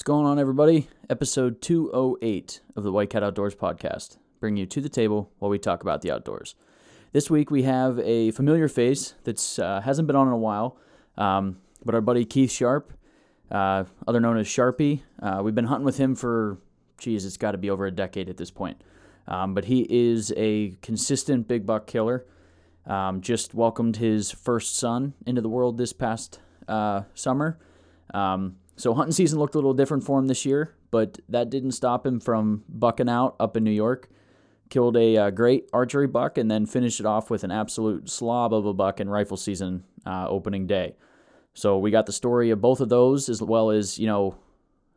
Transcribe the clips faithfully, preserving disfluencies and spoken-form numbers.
What's going on, everybody? Episode two oh eight of the White Cat Outdoors podcast, bringing you to the table while we talk about the outdoors. This week we have a familiar face that's uh, hasn't been on in a while, um, but our buddy Keith Sharpe, uh, other known as Sharpie. Uh, we've been hunting with him for, geez, it's got to be over a decade at this point. Um, but he is a consistent big buck killer. Um, just welcomed his first son into the world this past uh, summer. Um, so hunting season looked a little different for him this year, but that didn't stop him from bucking out up in New York. Killed a uh, great archery buck and then finished it off with an absolute slob of a buck in rifle season uh, opening day. So we got the story of both of those, as well as, you know,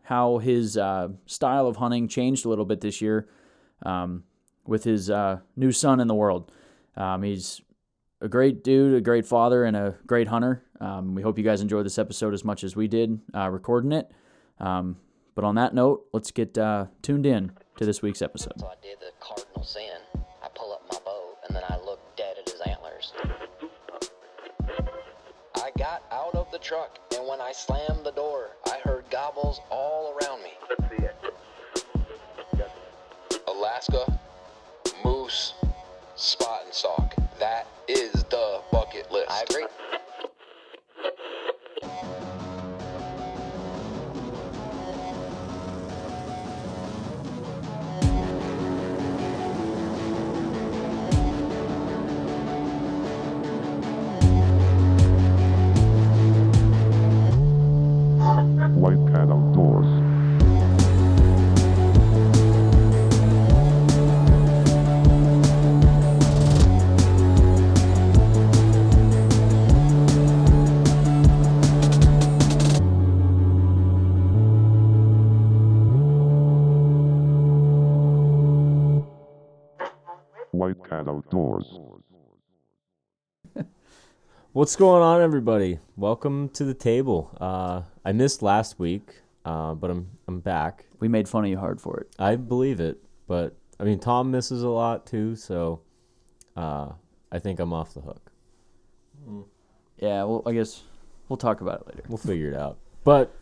how his uh, style of hunting changed a little bit this year um, with his uh, new son in the world. Um, he's a great dude, a great father, and a great hunter. Um, we hope you guys enjoy this episode as much as we did uh, recording it. Um, but on that note, let's get uh, tuned in to this week's episode. So I did the cardinal sin. I pull up my bow, and then I look dead at his antlers. I got out of the truck, and when I slammed the door, I heard gobbles all around me. Let's see it. Alaska, moose, spot and sock. That is the bucket list. I agree. What's going on, everybody? Welcome to the table. Uh, I missed last week, uh, but I'm I'm back. We made fun of you hard for it. I believe it, but I mean Tom misses a lot too, so uh, I think I'm off the hook. Yeah, well, I guess we'll talk about it later. We'll figure it out. But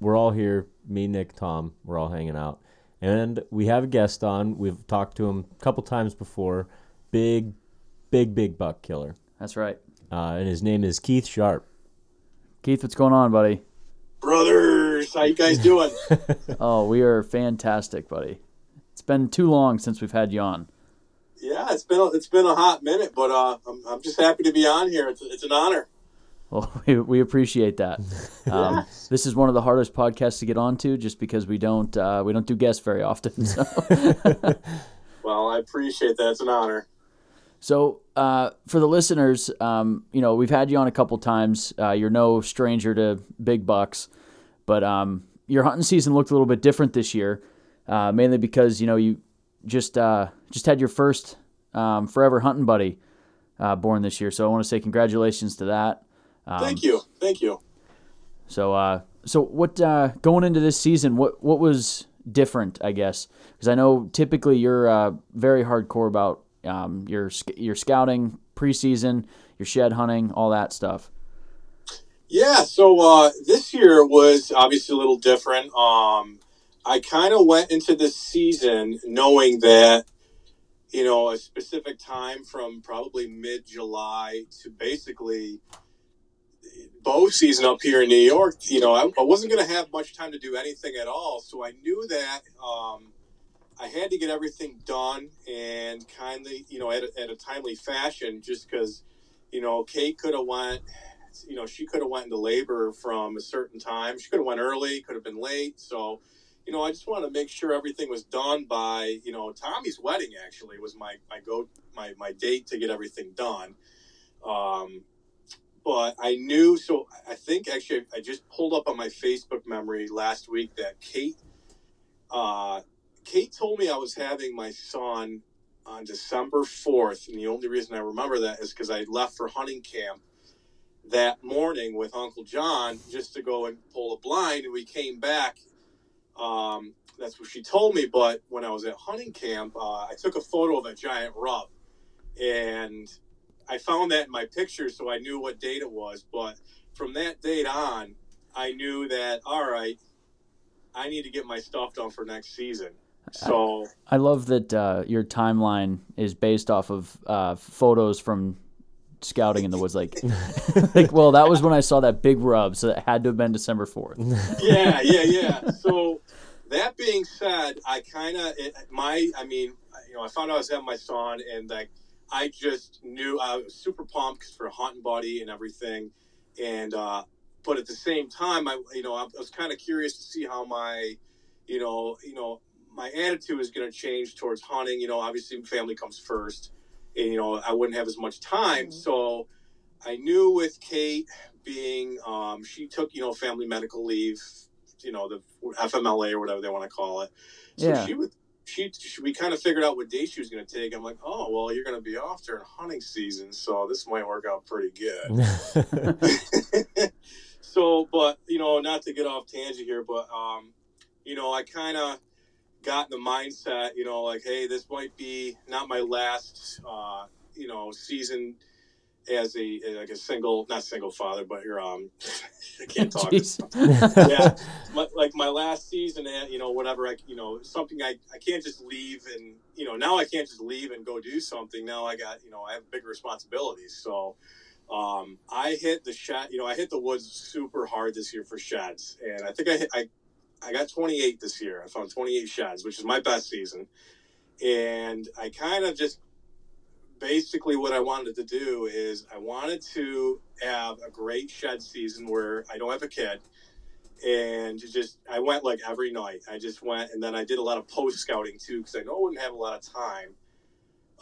we're all here. Me, Nick, Tom. We're all hanging out, and we have a guest on. We've talked to him a couple times before. Big, big, big buck killer. That's right. Uh, and his name is Keith Sharpe. Keith, what's going on, buddy? Brothers, how you guys doing? Oh, we are fantastic, buddy. It's been too long since we've had you on. Yeah, it's been a, it's been a hot minute, but uh, I'm I'm just happy to be on here. It's it's an honor. Well, we we appreciate that. Um, yeah. This is one of the hardest podcasts to get onto, just because we don't uh, we don't do guests very often. So. Well, I appreciate that. It's an honor. So uh, for the listeners, um, you know, we've had you on a couple times. Uh, you're no stranger to big bucks, but um, your hunting season looked a little bit different this year, uh, mainly because, you know, you just uh, just had your first um, forever hunting buddy uh, born this year. So I want to say congratulations to that. Um, Thank you. Thank you. So uh, so what uh, going into this season, what, what was different, I guess, because I know typically you're uh, very hardcore about Um, your your scouting, preseason, your shed hunting, all that stuff. Yeah, so uh, this year was obviously a little different. Um, I kind of went into this season knowing that, you know, a specific time from probably mid-July to basically bow season up here in New York, you know, I, I wasn't going to have much time to do anything at all. So I knew that um, I had to get everything done and kindly, you know, at a, at a timely fashion, just because, you know, Kate could have went, you know, she could have went into labor from a certain time. She could have went early, could have been late. So, you know, I just wanted to make sure everything was done by, you know, Tommy's wedding actually was my, my go, my, my date to get everything done. Um, but I knew, so I think actually I just pulled up on my Facebook memory last week that Kate, uh, Kate told me I was having my son on December fourth, and the only reason I remember that is because I left for hunting camp that morning with Uncle John just to go and pull a blind, and we came back. Um, that's what she told me, but when I was at hunting camp, uh, I took a photo of a giant rub, and I found that in my picture, so I knew what date it was, but from that date on, I knew that, all right, I need to get my stuff done for next season. So I, I love that uh, your timeline is based off of uh, photos from scouting in the woods. Like, like, well, that was when I saw that big rub, so that had to have been December fourth. Yeah, yeah, yeah. So that being said, I kind of my, I mean, you know, I found out I was having my son, and like, I just knew I was super pumped for hunting buddy and everything, and uh, but at the same time, I, you know, I was kind of curious to see how my, you know, you know. my attitude is going to change towards hunting. You know, obviously family comes first, and, you know, I wouldn't have as much time. Mm-hmm. So I knew with Kate being, um, she took, you know, family medical leave, you know, the F M L A or whatever they want to call it. So yeah. she would, she, she, we kind of figured out what day she was going to take. I'm like, oh, well, you're going to be off during hunting season, so this might work out pretty good. So, but you know, not to get off tangent here, but, um, you know, I kind of got in the mindset, you know, like, hey, this might be not my last, uh, you know, season as a like a single, not single father, but you're, um, I can't talk. Yeah, my, like my last season, at, you know, whatever, I, you know, something I, I can't just leave and, you know, now I can't just leave and go do something. Now I got, you know, I have big responsibilities. So um, I hit the shot, you know, I hit the woods super hard this year for sheds, and I think I hit, I, I got twenty-eight this year. I found twenty-eight sheds, which is my best season. And I kind of just basically what I wanted to do is I wanted to have a great shed season where I don't have a kid. And just I went like every night. I just went, and then I did a lot of post scouting too, because I know I wouldn't have a lot of time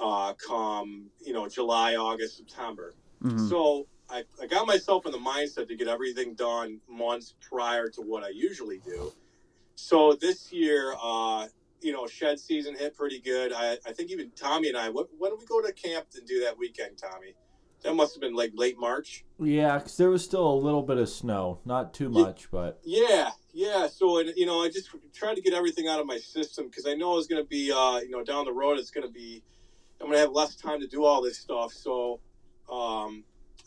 uh, come, you know, July, August, September. Mm-hmm. So I, I got myself in the mindset to get everything done months prior to what I usually do. So this year, uh, you know, shed season hit pretty good. I, I think even Tommy and I, what, when did we go to camp and do that weekend, Tommy? That must have been like late March. Yeah, because there was still a little bit of snow. Not too much, yeah, but... Yeah, yeah. So, and, you know, I just tried to get everything out of my system because I know it's going to be, uh, you know, down the road, it's going to be... I'm going to have less time to do all this stuff. So, um...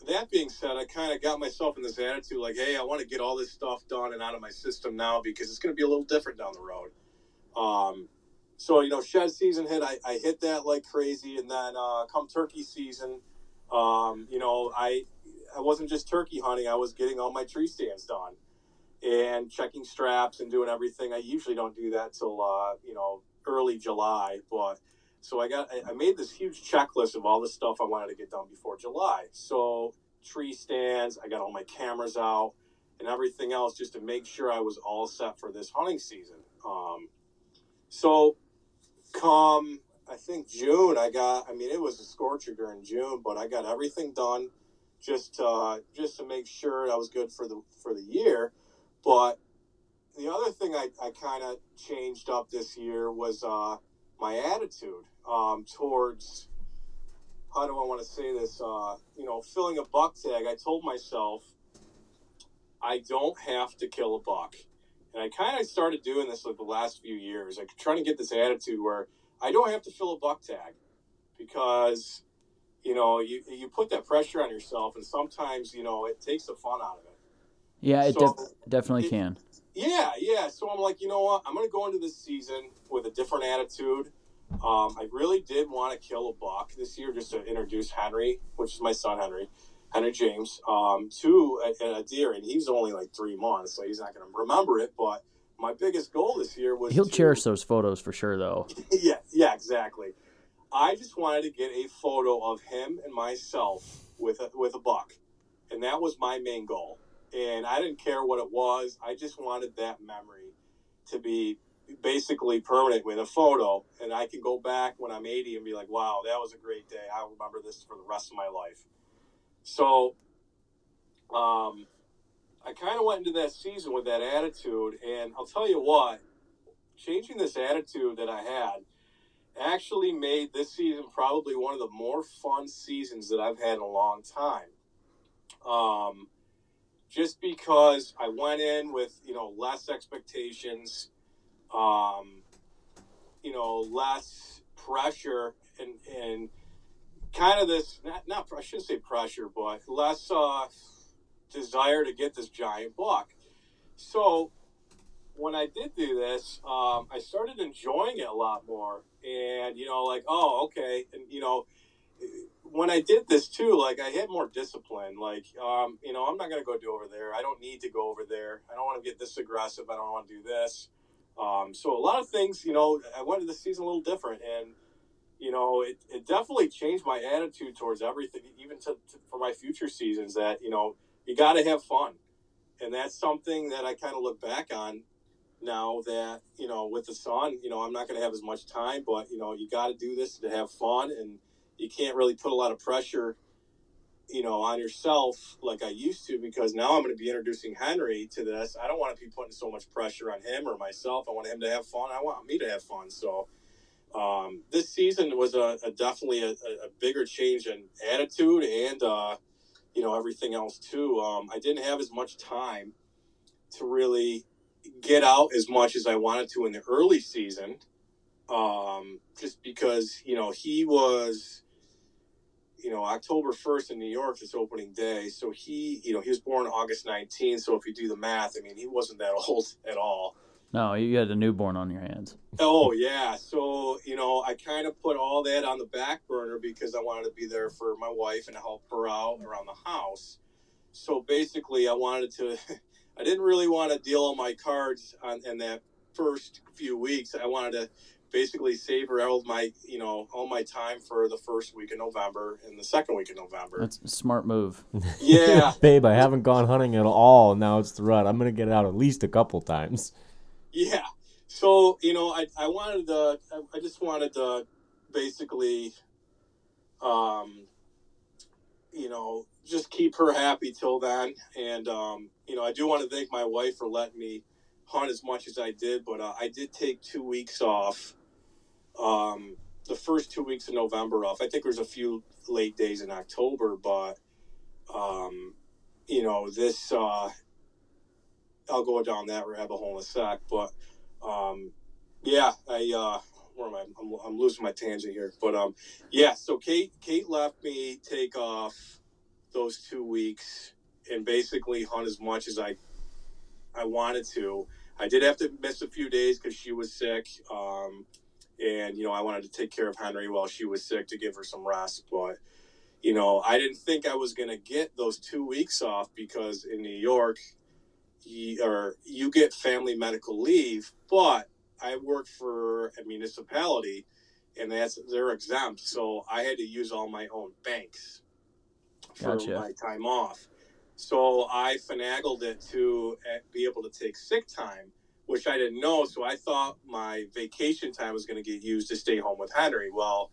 that being said, I kind of got myself in this attitude like, hey, I want to get all this stuff done and out of my system now because it's going to be a little different down the road. Um, so, you know, shed season hit, I, I hit that like crazy. And then uh, come turkey season, um, you know, I I wasn't just turkey hunting. I was getting all my tree stands done and checking straps and doing everything. I usually don't do that till, uh, you know, early July. But so I got, I made this huge checklist of all the stuff I wanted to get done before July. So tree stands, I got all my cameras out and everything else just to make sure I was all set for this hunting season. Um, so come, I think June, I got, I mean, it was a scorcher during June, but I got everything done just, uh, just to make sure I was good for the, for the year. But the other thing I, I kind of changed up this year was, uh, my attitude um, towards, how do I want to say this, uh, you know, filling a buck tag. I told myself I don't have to kill a buck. And I kind of started doing this like the last few years. Like trying to get this attitude where I don't have to fill a buck tag because, you know, you, you put that pressure on yourself and sometimes, you know, it takes the fun out of it. Yeah, it so, def- definitely it, can. Yeah, yeah. So I'm like, you know what? I'm going to go into this season with a different attitude. Um, I really did want to kill a buck this year just to introduce Henry, which is my son, Henry, Henry James, um, to a, a deer. And he's only like three months, so he's not going to remember it. But my biggest goal this year was He'll to, cherish those photos for sure, though. yeah, yeah, exactly. I just wanted to get a photo of him and myself with a, with a buck. And that was my main goal. And I didn't care what it was. I just wanted that memory to be basically permanent with a photo. And I can go back when I'm eighty and be like, wow, that was a great day. I remember this for the rest of my life. So um, I kind of went into that season with that attitude. And I'll tell you what, changing this attitude that I had actually made this season probably one of the more fun seasons that I've had in a long time. Um Just because I went in with, you know, less expectations, um, you know, less pressure and, and kind of this, not, not, I shouldn't say pressure, but less uh, desire to get this giant buck. So when I did do this, um, I started enjoying it a lot more. And, you know, like, oh, okay. And, you know, when I did this too, like, I had more discipline. Like, um, you know, I'm not going to go do over there. I don't need to go over there. I don't want to get this aggressive. I don't want to do this. Um, so a lot of things, you know, I wanted the season a little different. And, you know, it, it definitely changed my attitude towards everything, even to, to for my future seasons, that, you know, you got to have fun. And that's something that I kind of look back on now that, you know, with the son, you know, I'm not going to have as much time, but, you know, you got to do this to have fun. And you can't really put a lot of pressure, you know, on yourself like I used to, because now I'm going to be introducing Henry to this. I don't want to be putting so much pressure on him or myself. I want him to have fun. I want me to have fun. So um, this season was a, a definitely a, a bigger change in attitude and, uh, you know, everything else too. Um, I didn't have as much time to really get out as much as I wanted to in the early season, um, just because, you know, he was, you know, October first in New York, his opening day. So he, you know, he was born August nineteenth. So if you do the math, I mean, he wasn't that old at all. No, you had a newborn on your hands. Oh, yeah. So, you know, I kind of put all that on the back burner because I wanted to be there for my wife and help her out around the house. So basically I wanted to, I didn't really want to deal all my cards on, in that first few weeks. I wanted to basically savor all my, you know, all my time for the first week of November and the second week of November. That's a smart move. Yeah. Babe, I haven't gone hunting at all. Now it's the rut. I'm going to get out at least a couple times. Yeah. So, you know, I, I wanted to, I just wanted to basically, um, you know, just keep her happy till then. And, um, you know, I do want to thank my wife for letting me hunt as much as I did, but uh, I did take two weeks off, um, the first two weeks of November off. I think there's a few late days in October, but, um, you know, this, uh, I'll go down that rabbit hole in a sec, but, um, yeah, I, uh, where am I? I'm, I'm losing my tangent here, but, um, yeah, so Kate, Kate left me take off those two weeks and basically hunt as much as I, I wanted to. I did have to miss a few days cause she was sick. Um, and you know, I wanted to take care of Henry while she was sick to give her some rest, but you know, I didn't think I was going to get those two weeks off because in New York, You, or you get family medical leave, but I work for a municipality and that's they're exempt. So I had to use all my own banks for gotcha. my time off. So I finagled it to be able to take sick time, which I didn't know. So I thought my vacation time was going to get used to stay home with Henry. Well,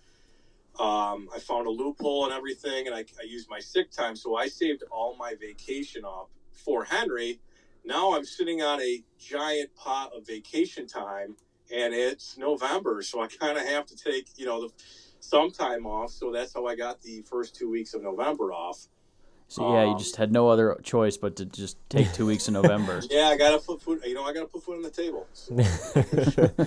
um, I found a loophole and everything and I, I used my sick time. So I saved all my vacation up for Henry. Now I'm sitting on a giant pot of vacation time, and it's November, so I kind of have to take, you know, the, some time off. So that's how I got the first two weeks of November off. So yeah, um, you just had no other choice but to just take two weeks in November. Yeah, I gotta put food. You know, I gotta put food on the table. So,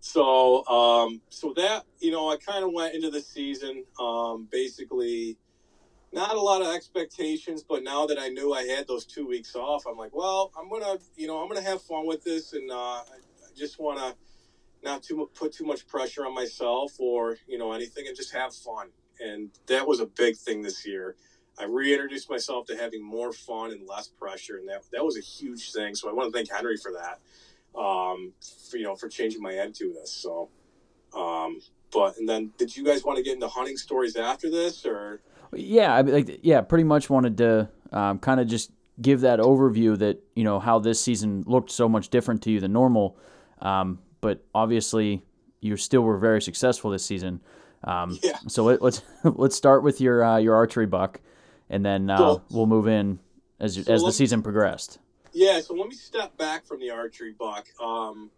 so, um, so that you know, I kind of went into the season um, basically. Not a lot of expectations, but now that I knew I had those two weeks off, I'm like, well, I'm going to, you know, I'm going to have fun with this. And uh, I just want to not too put too much pressure on myself or, you know, anything and just have fun. And that was a big thing this year. I reintroduced myself to having more fun and less pressure. And that that was a huge thing. So I want to thank Henry for that, um, for, you know, for changing my attitude to this. So, um, but, and then did you guys want to get into hunting stories after this or? Yeah, I like yeah, pretty much wanted to um, kind of just give that overview that, you know, how this season looked so much different to you than normal. Um, but obviously, you still were very successful this season. Um, yeah. So let, let's let's start with your uh, your archery buck, and then uh, so, we'll move in as so as the season progressed. Yeah. So let me step back from the archery buck. Um,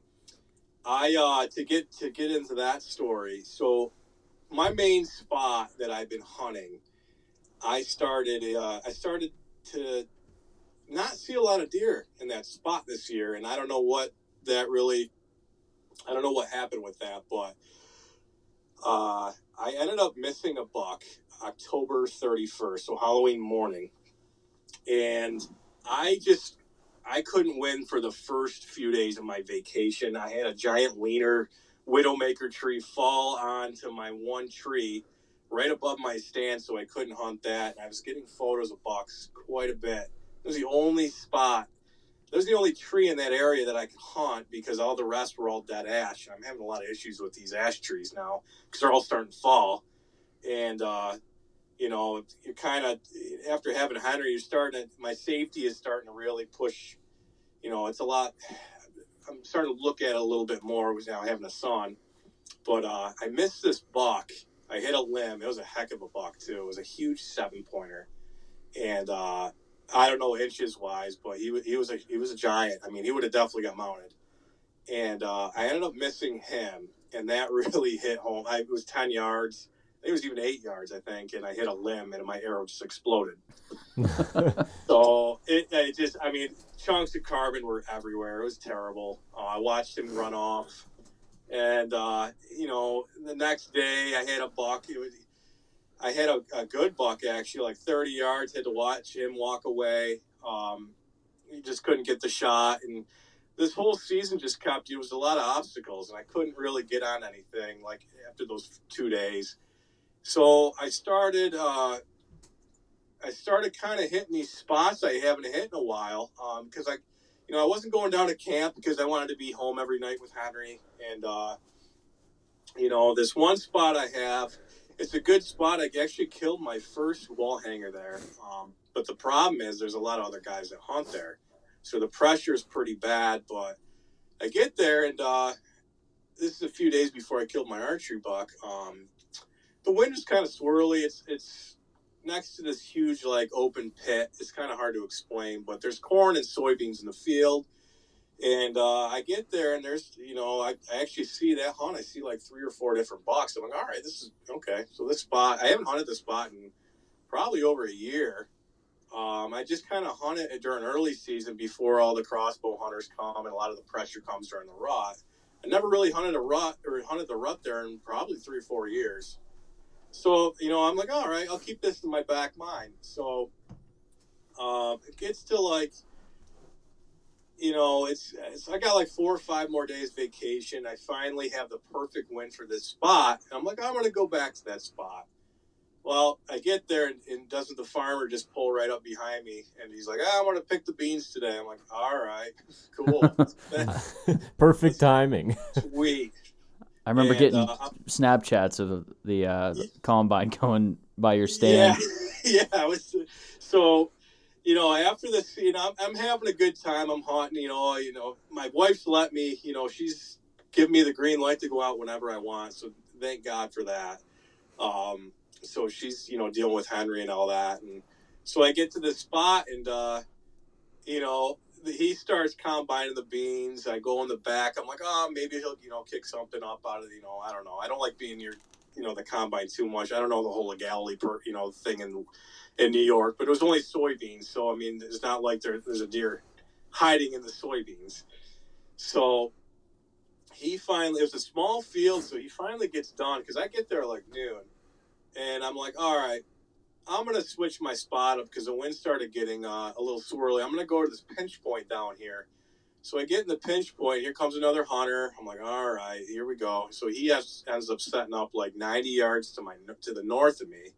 I uh, to get to get into that story. So my main spot that I've been hunting. I started uh, I started to not see a lot of deer in that spot this year, and I don't know what that really – I don't know what happened with that, but uh, I ended up missing a buck October thirty-first, so Halloween morning. And I just I couldn't win for the first few days of my vacation. I had a giant leaner widowmaker tree fall onto my one tree right above my stand, so I couldn't hunt that. And I was getting photos of bucks quite a bit. It was the only spot. It was the only tree in that area that I could hunt because all the rest were all dead ash. I'm having a lot of issues with these ash trees now because they're all starting to fall. And, uh, you know, you're kind of, after having Henry, you're starting to, my safety is starting to really push. You know, it's a lot. I'm starting to look at it a little bit more with now having a son. But uh, I missed this buck. I hit a limb. It was a heck of a buck, too. It was a huge seven-pointer. And uh, I don't know inches-wise, but he, he was a he was a giant. I mean, he would have definitely got mounted. And uh, I ended up missing him, and that really hit home. I, it was ten yards. It was even eight yards, I think, and I hit a limb, and my arrow just exploded. So it, it just, I mean, chunks of carbon were everywhere. It was terrible. Uh, I watched him run off. And, uh, you know, the next day I had a buck. It was, I had a, a good buck, actually, like thirty yards. Had to watch him walk away. Um, he just couldn't get the shot. And this whole season just kept, it was a lot of obstacles, and I couldn't really get on anything, like, after those two days. So I started uh, I started kind of hitting these spots I haven't hit in a while um, because I – You know, I wasn't going down to camp because I wanted to be home every night with Henry. And, uh, you know, this one spot I have, it's a good spot. I actually killed my first wall hanger there. Um, but the problem is there's a lot of other guys that hunt there. So the pressure is pretty bad. But I get there, and uh, this is a few days before I killed my archery buck. Um, the wind is kind of swirly. It's, it's next to this huge, like, open pit. It's kind of hard to explain, but there's corn and soybeans in the field. And uh, I get there, and there's, you know, I, I actually see that hunt. I see, like, three or four different bucks. I'm like, all right, this is okay. So this spot, I haven't hunted this spot in probably over a year. Um, I just kind of hunted it during early season before all the crossbow hunters come, and a lot of the pressure comes during the rut. I never really hunted a rut or hunted the rut there in probably three or four years. So, you know, I'm like, all right, I'll keep this in my back mind. So uh, it gets to, like, you know, it's, it's I got like four or five more days vacation. I finally have the perfect win for this spot. And I'm like, I'm going to go back to that spot. Well, I get there, and, and doesn't the farmer just pull right up behind me? And he's like, ah, I want to pick the beans today. I'm like, all right, cool. Perfect timing. Sweet. I remember and, getting uh, Snapchats of the, uh, the combine going by your stand. Yeah, yeah. It was, so, you know, after this, you know, I'm, I'm having a good time. I'm hunting, you know, you know, my wife's let me, you know, she's given me the green light to go out whenever I want. So thank God for that. Um, so she's, you know, dealing with Henry and all that. And so I get to this spot, and, uh, you know, he starts combining the beans. I go in the back. I'm like, oh, maybe he'll, you know, kick something up out of, you know, I don't know. I don't like being near, you know, the combine too much. I don't know the whole legality, per, you know, thing in in New York, but it was only soybeans. So, I mean, it's not like there, there's a deer hiding in the soybeans. So he finally, it was a small field, so he finally gets done because I get there like noon. And I'm like, all right, I'm going to switch my spot up because the wind started getting uh, a little swirly. I'm going to go to this pinch point down here. So I get in the pinch point. Here comes another hunter. I'm like, all right, here we go. So he has, ends up setting up like ninety yards to my to the north of me.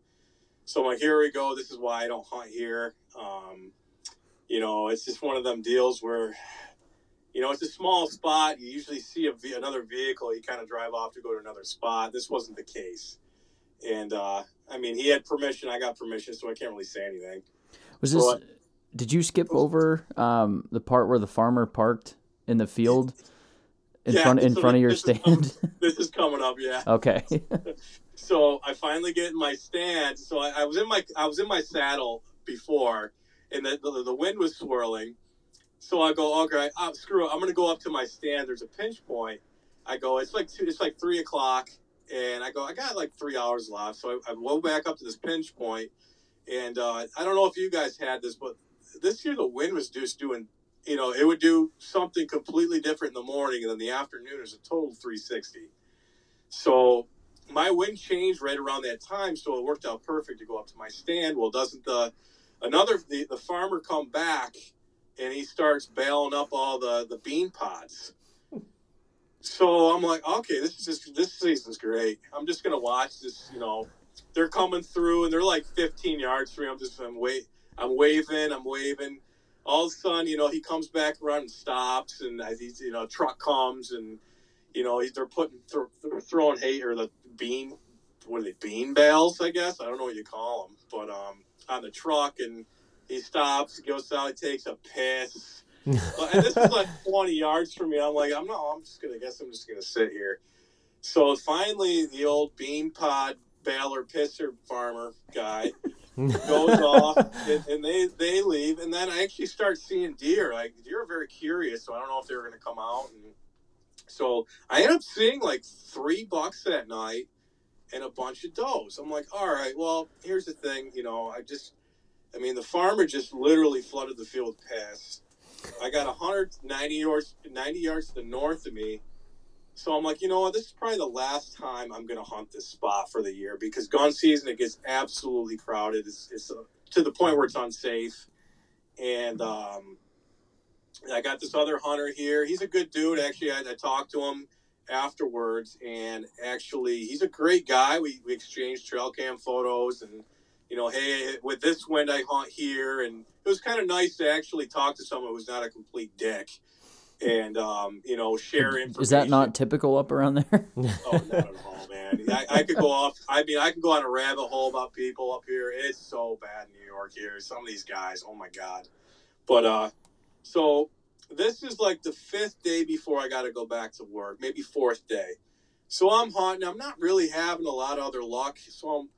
So I'm like, here we go. This is why I don't hunt here. Um, you know, it's just one of them deals where, you know, it's a small spot. You usually see a, another vehicle. You kind of drive off to go to another spot. This wasn't the case. And, uh, I mean, he had permission. I got permission, so I can't really say anything. Was this? But, did you skip over um, the part where the farmer parked in the field in yeah, front in so front of your stand? Is coming, this is coming up, yeah. Okay. So I finally get in my stand. So I, I was in my I was in my saddle before, and the the, the wind was swirling. So I go, okay, oh, screw it. I'm gonna go up to my stand. There's a pinch point. I go. It's like two, it's like three o'clock. And I go, I got like three hours left. So I, I went back up to this pinch point. And uh, I don't know if you guys had this, but this year the wind was just doing, you know, it would do something completely different in the morning. And then the afternoon is a total three sixty. So my wind changed right around that time. So it worked out perfect to go up to my stand. Well, doesn't the another the, the farmer come back and he starts bailing up all the, the bean pods. So I'm like, okay, this is just, this season's great. I'm just gonna watch this. You know, they're coming through and they're like fifteen yards from me. I'm just, I'm wait, I'm waving, I'm waving. All of a sudden, you know, he comes back around and stops, and he's, you know, a truck comes, and you know, he's, they're putting, th- they're throwing hay or the bean, what are they, bean bales? I guess I don't know what you call them, but um, on the truck, and he stops, goes out, he takes a piss. And this is like twenty yards from me. I'm like, I'm not, I'm just going to, I guess I'm just going to sit here. So finally, the old bean pod baler pisser farmer guy goes off, and, and they, they leave. And then I actually start seeing deer. Like, deer are very curious, so I don't know if they were going to come out. And so I end up seeing like three bucks that night and a bunch of does. I'm like, all right, well, here's the thing. You know, I just, I mean, the farmer just literally flooded the field past. I got one hundred ninety yards, ninety yards to the north of me. So I'm like, you know what? This is probably the last time I'm going to hunt this spot for the year, because gun season, it gets absolutely crowded. It's, it's uh, to the point where it's unsafe. And um, I got this other hunter here. He's a good dude. Actually, I, I talked to him afterwards, and actually he's a great guy. We, we exchanged trail cam photos, and you know, hey, with this wind, I hunt here. And it was kind of nice to actually talk to someone who's not a complete dick and, um, you know, share information. Is that not typical up around there? Oh, not at all, man. I, I could go off. I mean, I could go on a rabbit hole about people up here. It's so bad in New York here. Some of these guys, oh, my God. But uh, so this is like the fifth day before I got to go back to work, maybe fourth day. So I'm hunting. I'm not really having a lot of other luck. So I'm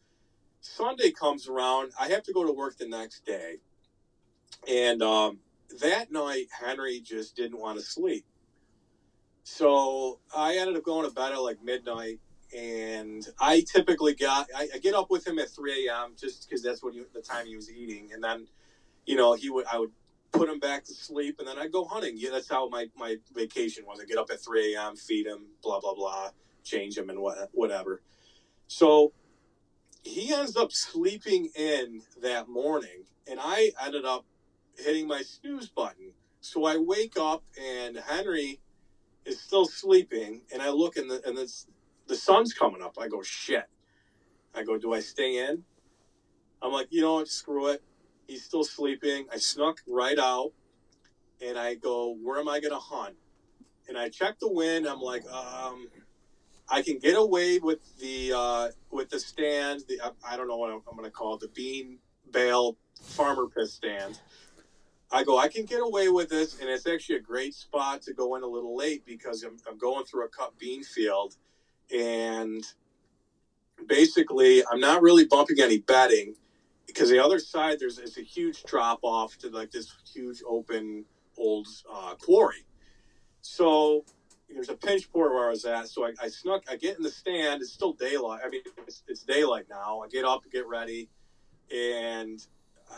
Sunday comes around. I have to go to work the next day. And um, that night, Henry just didn't want to sleep. So I ended up going to bed at like midnight. And I typically got, I, I get up with him at three a.m. just because that's what he, the time he was eating. And then, you know, he would, I would put him back to sleep, and then I'd go hunting. Yeah, that's how my, my vacation was. I get up at three a.m., feed him, blah, blah, blah, change him and what, whatever. So he ends up sleeping in that morning, and I ended up hitting my snooze button. So I wake up, and Henry is still sleeping, and I look, and the, and the, the sun's coming up. I go, shit. I go, do I stay in? I'm like, you know what, screw it. He's still sleeping. I snuck right out, and I go, where am I going to hunt? And I check the wind. I'm like, um... I can get away with the uh, with the stand. The I, I don't know what I'm, I'm going to call it, the bean bale farmer piss stand. I go, I can get away with this, and it's actually a great spot to go in a little late because I'm, I'm going through a cut bean field, and basically I'm not really bumping any bedding because the other side there's it's a huge drop off to like this huge open old uh, quarry, so. There's a pinch point where I was at, so I, I snuck. I get in the stand. It's still daylight. I mean, it's, it's daylight now. I get up and get ready, and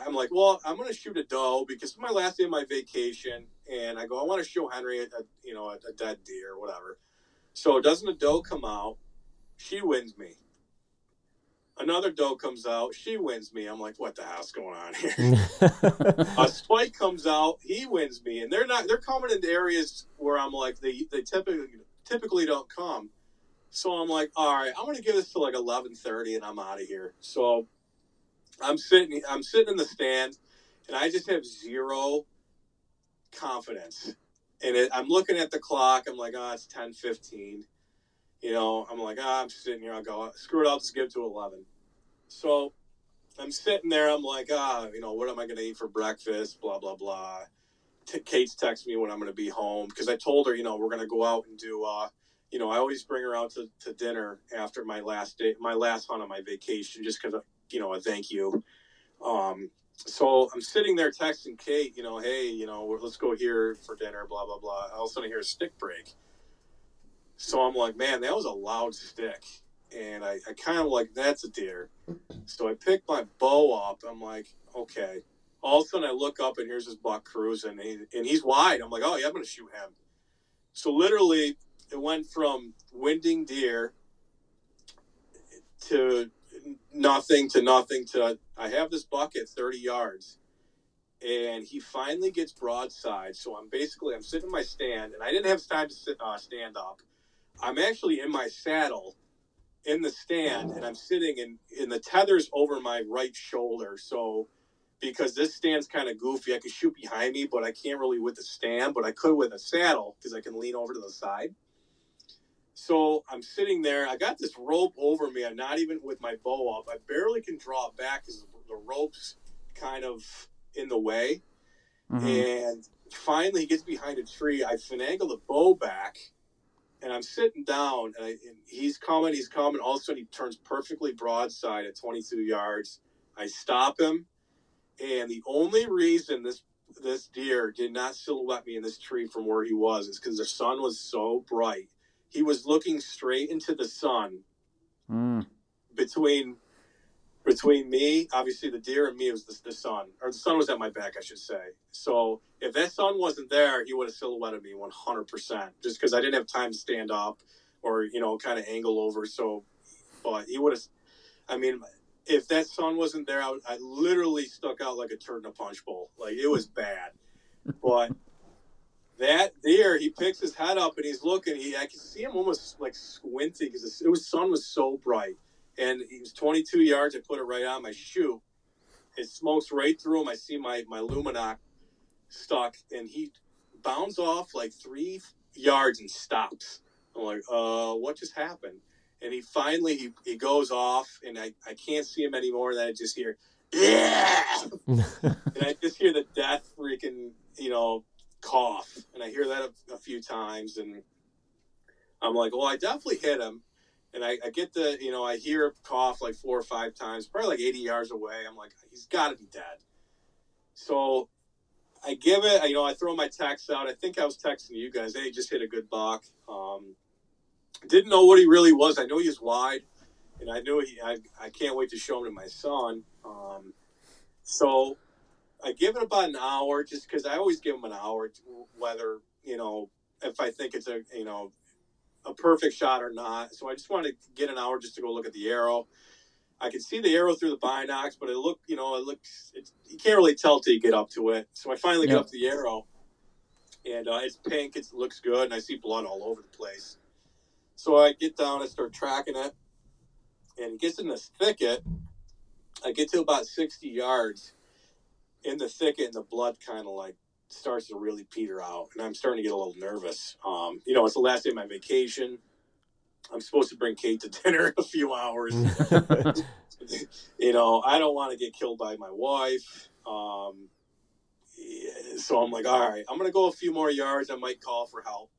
I'm like, well, I'm going to shoot a doe because it's my last day of my vacation, and I go, I want to show Henry, a, a, you know, a, a dead deer or whatever. So doesn't a doe come out? She wins me. Another doe comes out. She wins me. I'm like, what the hell's going on here? A spike comes out. He wins me. And they're not, they're coming into areas where I'm like, they, they typically, typically don't come. So I'm like, all right, I'm going to give this to like eleven thirty and I'm out of here. So I'm sitting, I'm sitting in the stand and I just have zero confidence. And it, I'm looking at the clock. I'm like, oh, it's ten fifteen. You know, I'm like, ah, I'm sitting here. I'll go, screw it, I'll just give it to eleven. So I'm sitting there. I'm like, ah, you know, what am I going to eat for breakfast? Blah, blah, blah. T- Kate's texting me when I'm going to be home because I told her, you know, we're going to go out and do, uh, you know, I always bring her out to, to dinner after my last day, my last hunt on my vacation just because, you know, a thank you. Um, so I'm sitting there texting Kate, you know, hey, you know, let's go here for dinner, blah, blah, blah. All of a sudden I hear a stick break. So I'm like, man, that was a loud stick. And I, I kind of like, that's a deer. So I pick my bow up. I'm like, okay. All of a sudden I look up and here's this buck cruising. And, he, and he's wide. I'm like, oh, yeah, I'm going to shoot him. So literally it went from winding deer to nothing to nothing to I have this buck at thirty yards. and he finally gets broadside. So I'm basically, I'm sitting in my stand, and I didn't have time to sit, uh, stand up. I'm actually in my saddle in the stand, and I'm sitting in, in the tethers over my right shoulder. So because this stand's kind of goofy, I could shoot behind me, but I can't really with the stand, but I could with a saddle because I can lean over to the side. So I'm sitting there. I got this rope over me. I'm not even with my bow up. I barely can draw it back because the rope's kind of in the way. Mm-hmm. And finally, he gets behind a tree. I finagle the bow back, and I'm sitting down. And, I, and he's coming. He's coming. All of a sudden, he turns perfectly broadside at twenty-two yards. I stop him. And the only reason this this deer did not silhouette me in this tree from where he was is because the sun was so bright. He was looking straight into the sun. Mm. Between between me, obviously the deer and me, it was the, the sun. Or the sun was at my back, I should say. So if that sun wasn't there, he would have silhouetted me one hundred percent. Just because I didn't have time to stand up or, you know, kind of angle over. So, but he would have, I mean, if that sun wasn't there, I, I literally stuck out like a turd in a punch bowl. Like, it was bad. But... that deer, he picks his head up and he's looking. He, I can see him almost like squinting because the sun was so bright. And he was twenty-two yards. I put it right on my shoe. It smokes right through him. I see my, my Luminoc stuck. And he bounds off like three yards and stops. I'm like, uh, what just happened? And he finally, he, he goes off. And I, I can't see him anymore. And I just hear, yeah! And I just hear the death freaking, you know, cough, and I hear that a, a few times, and I'm like, well, I definitely hit him. And I, I get the, you know, I hear him cough like four or five times, probably like eighty yards away. I'm like, he's got to be dead. So I give it, you know, I throw my text out. I think I was texting you guys, hey, just hit a good buck. Um, didn't know what he really was. I knew he was wide, and I knew he, I, I can't wait to show him to my son. Um, so I give it about an hour, just because I always give them an hour, whether, you know, if I think it's a, you know, a perfect shot or not. So I just wanted to get an hour just to go look at the arrow. I can see the arrow through the binocs, but it look, you know, it looks, it's, you can't really tell till you get up to it. So I finally yeah. get up to the arrow, and uh, it's pink, it looks good, and I see blood all over the place. So I get down, I start tracking it, and it gets in this thicket. I get to about sixty yards. In the thicket, and the blood kind of like starts to really peter out, and I'm starting to get a little nervous. Um, you know, it's the last day of my vacation. I'm supposed to bring Kate to dinner in a few hours. You know, I don't want to get killed by my wife. Um, so I'm like, all right, I'm going to go a few more yards. I might call for help.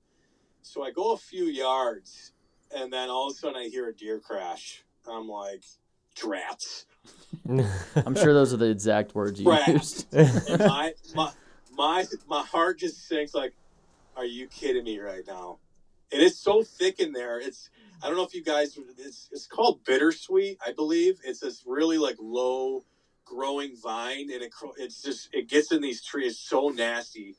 So I go a few yards, and then all of a sudden I hear a deer crash. I'm like, drats. I'm sure those are the exact words you Crap. used. my, my, my, my heart just sinks like, are you kidding me right now? And it's so thick in there. It's, I don't know if you guys, it's, it's called bittersweet, I believe. It's this really like low growing vine, and it, it's just, it gets in these trees. It's so nasty.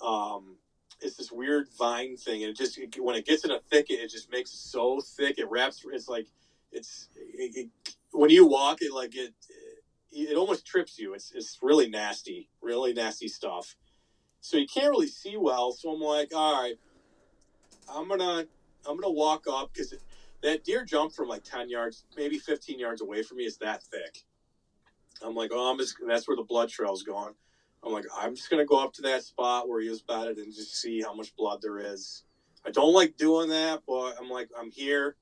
Um, it's this weird vine thing. And it just, it, when it gets in a thicket, it just makes it so thick. It wraps, it's like, it's, it, it when you walk it, like it, it almost trips you. It's it's really nasty, really nasty stuff. So you can't really see well. So I'm like, all right, I'm gonna I'm gonna walk up, because that deer jumped from like ten yards, maybe fifteen yards away from me. It's that thick. I'm like, oh, I'm just, that's where the blood trail's going. I'm like, I'm just gonna go up to that spot where he was batted and just see how much blood there is. I don't like doing that, but I'm like, I'm here.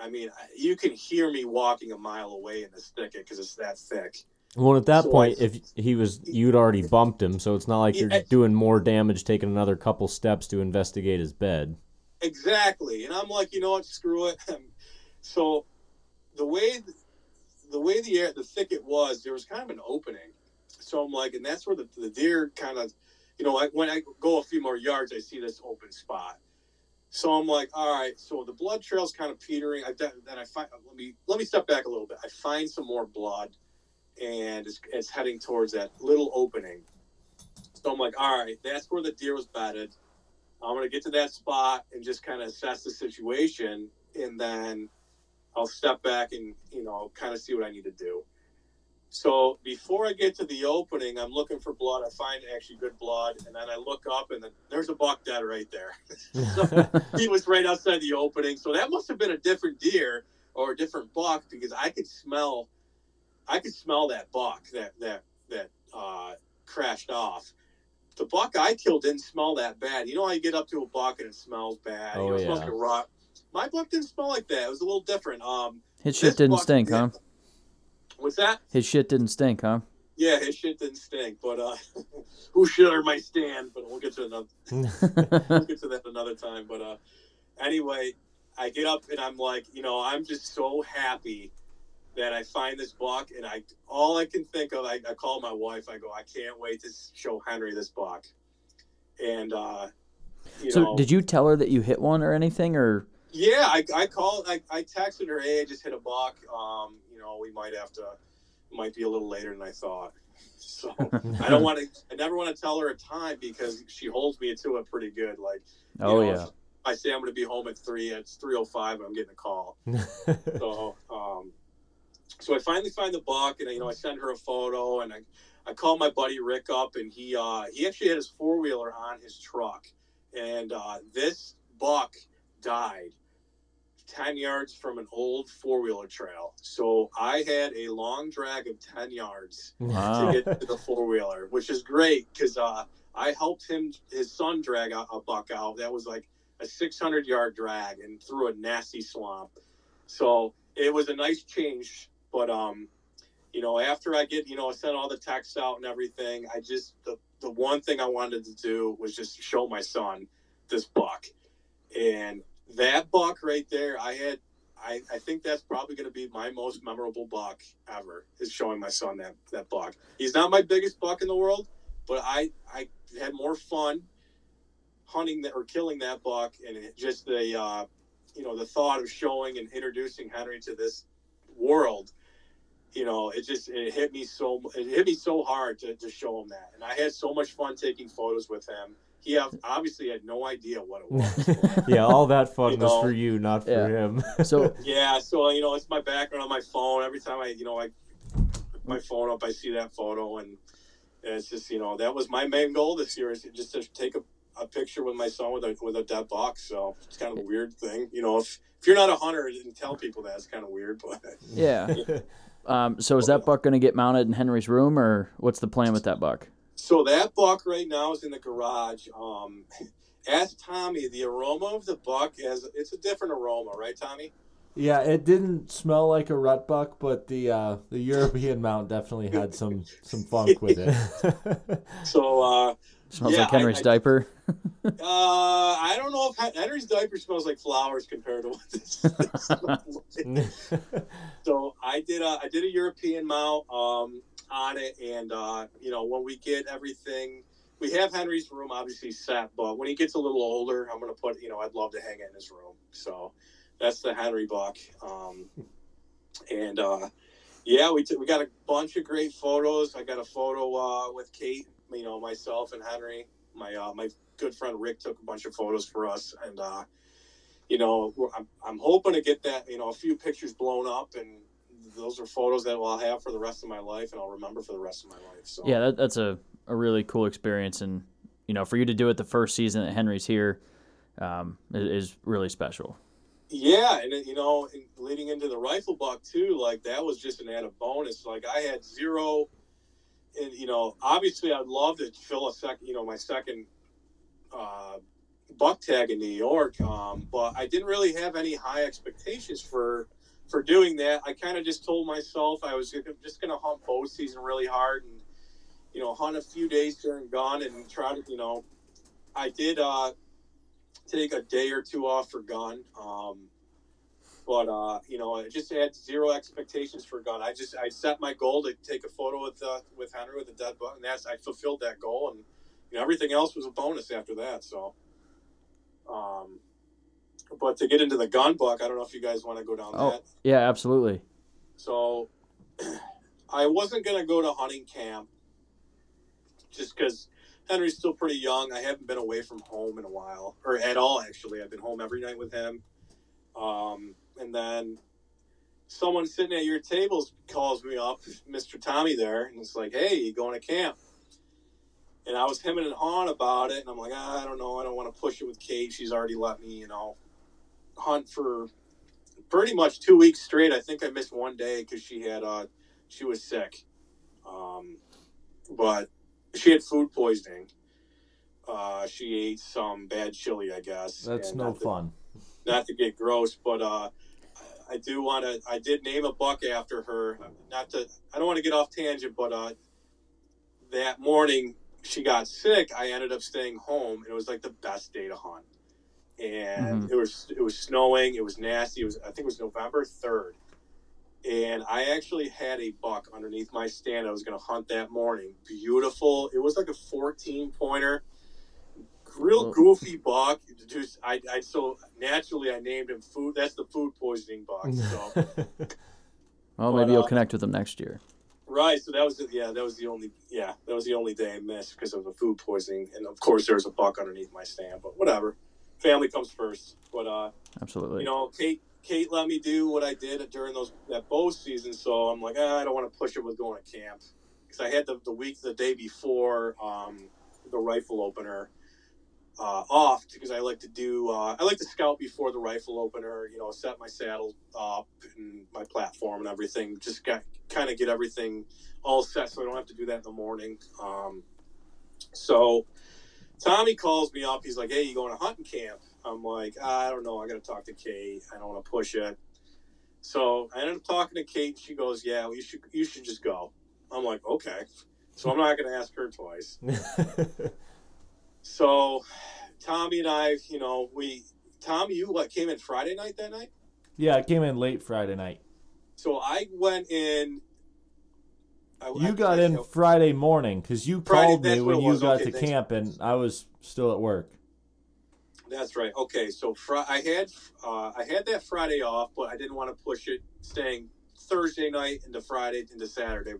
I mean, you can hear me walking a mile away in this thicket because it's that thick. Well, at that so point, I, if he was, you'd already bumped him, so it's not like you're I, doing more damage, taking another couple steps to investigate his bed. Exactly, and I'm like, you know what, screw it. So the way the way the air, the thicket was, there was kind of an opening. So I'm like, and that's where the, the deer kind of, you know, I, when I go a few more yards, I see this open spot. So I'm like, all right, so the blood trail's kind of petering. I, then I find, let me let me step back a little bit. I find some more blood, and it's, it's heading towards that little opening. So I'm like, all right, that's where the deer was bedded. I'm going to get to that spot and just kind of assess the situation, and then I'll step back and, you know, kind of see what I need to do. So before I get to the opening, I'm looking for blood. I find actually good blood, and then I look up, and then there's a buck dead right there. So he was right outside the opening. So that must have been a different deer or a different buck, because I could smell, I could smell that buck that that that uh, crashed off. The buck I killed didn't smell that bad. You know how you get up to a buck and it smells bad? Oh, you know, it yeah. smells like a rot. My buck didn't smell like that. It was a little different. Um, his shit didn't stink, did, huh? What's that? His shit didn't stink, huh? Yeah, his shit didn't stink, but uh, who shittered my stand? But we'll get to another. We'll get to that another time. But uh, anyway, I get up and I'm like, you know, I'm just so happy that I find this buck, and I all I can think of, I, I call my wife. I go, I can't wait to show Henry this buck. And uh, you so, know, did you tell her that you hit one or anything, or? Yeah, I I called, I, I texted her, hey, I just hit a buck. Um, you know, we might have to, might be a little later than I thought. So I don't want to, I never want to tell her a time because she holds me to it pretty good. Like, you oh know, yeah, if I say I'm going to be home at three. It's three oh five. I'm getting a call. so um, so I finally find the buck, and you know, I send her a photo, and I I call my buddy Rick up, and he uh he actually had his four wheeler on his truck, and uh, this buck died ten yards from an old four-wheeler trail. So I had a long drag of ten yards wow. to get to the four-wheeler, which is great because uh, I helped him, his son, drag a, a buck out. That was like a six hundred yard drag and through a nasty swamp. So it was a nice change. But, um, you know, after I get, you know, I sent all the texts out and everything, I just, the, the one thing I wanted to do was just show my son this buck. And that buck right there, I had, I, I think that's probably going to be my most memorable buck ever, is showing my son that, that buck. He's not my biggest buck in the world, but I, I had more fun hunting that, or killing that buck. And it, just the, uh, you know, the thought of showing and introducing Henry to this world, you know, it just, it hit me so, it hit me so hard to, to show him that. And I had so much fun taking photos with him. He obviously had no idea what it was. Yeah, all that fun you was know? for you, not for yeah. him. So yeah, so you know, it's my background on my phone. Every time I, you know, I put my phone up, I see that photo, and it's just, you know, that was my main goal this year, is just to take a, a picture with my son with a with a dead buck. So it's kind of a weird thing, you know. If if you're not a hunter and tell people that, it's kind of weird, but yeah. yeah. Um, so is that buck going to get mounted in Henry's room, or what's the plan with that buck? So that buck right now is in the garage. Um, ask Tommy, the aroma of the buck, has, it's a different aroma, right, Tommy? Yeah, it didn't smell like a rut buck, but the uh, the European mount definitely had some, some funk with it. So uh, smells yeah, like Henry's I, I, diaper. uh, I don't know if Henry's diaper smells like flowers compared to what this smells like. So I did a, I did a European mount. Um, on it, and uh you know, when we get everything, we have Henry's room obviously set, but when he gets a little older, I'm gonna put, you know, I'd love to hang it in his room. So that's the Henry buck. Um and uh yeah, we t- we got a bunch of great photos. I got a photo uh with Kate, you know, myself and Henry. My uh my good friend Rick took a bunch of photos for us, and uh you know, I'm, I'm hoping to get that, you know, a few pictures blown up, and those are photos that I'll have for the rest of my life, and I'll remember for the rest of my life. So yeah, that, that's a, a really cool experience. And, you know, for you to do it the first season that Henry's here, um, is really special. Yeah. And, you know, and leading into the rifle buck too, like that was just an added bonus. Like I had zero, and, you know, obviously I'd love to fill a second, you know, my second, uh, buck tag in New York. Um, but I didn't really have any high expectations for, for doing that. I kind of just told myself I was just going to hunt bow season really hard, and, you know, hunt a few days during gun and try to, you know, I did uh, take a day or two off for gun. Um, but, uh, you know, I just had zero expectations for gun. I just, I set my goal to take a photo with uh, with Henry with a dead buck, and that's, I fulfilled that goal, and, you know, everything else was a bonus after that. So, um, but to get into the gun buck, I don't know if you guys want to go down oh, that. Yeah, absolutely. So I wasn't going to go to hunting camp just because Henry's still pretty young. I haven't been away from home in a while, or at all, actually. I've been home every night with him. Um, and then someone sitting at your tables calls me up, Mister Tommy there, and it's like, hey, you going to camp? And I was hemming and hawing about it, and I'm like, ah, I don't know, I don't want to push it with Kate. She's already let me, you know, hunt for pretty much two weeks straight. I think I missed one day because she had, uh, she was sick. Um, but she had food poisoning. Uh, she ate some bad chili, I guess. That's no fun. Not to get gross, but uh, I do want to. I did name a buck after her. Not to. I don't want to get off tangent, but uh, that morning she got sick. I ended up staying home, and it was like the best day to hunt. And mm-hmm. it was it was snowing. It was nasty. It was I think it was November third, and I actually had a buck underneath my stand. I was going to hunt that morning. Beautiful. It was like a fourteen pointer. Real goofy buck. Just I, I so naturally I named him food. That's the food poisoning buck. So. well, but, maybe you'll uh, connect with him next year. Right. So that was the, yeah. That was the only yeah. That was the only day I missed because of the food poisoning. And of course, there was a buck underneath my stand. But whatever. Family comes first. But uh, absolutely. You know, Kate. Kate let me do what I did during those that bow season. So I'm like, ah, I don't want to push it with going to camp because I had the the week the day before um, the rifle opener. Uh, off because I like to do uh, I like to scout before the rifle opener, you know, set my saddle up and my platform and everything, just got kind of get everything all set so I don't have to do that in the morning. Um, so Tommy calls me up, he's like, hey, you going to hunting camp? I'm like, I don't know, I gotta talk to Kate, I don't want to push it. So I ended up talking to Kate and she goes, yeah, well, you should you should just go. I'm like, okay, so I'm not gonna ask her twice. So, Tommy and I, you know, we, Tommy, you what, came in Friday night that night? Yeah, I came in late Friday night. So, I went in. I, you I, got I, in I, Friday morning because you Friday, called me when you got okay, to camp and I was still at work. That's right. Okay, so fr- I had uh, I had that Friday off, but I didn't want to push it, staying Thursday night into Friday into Saturday.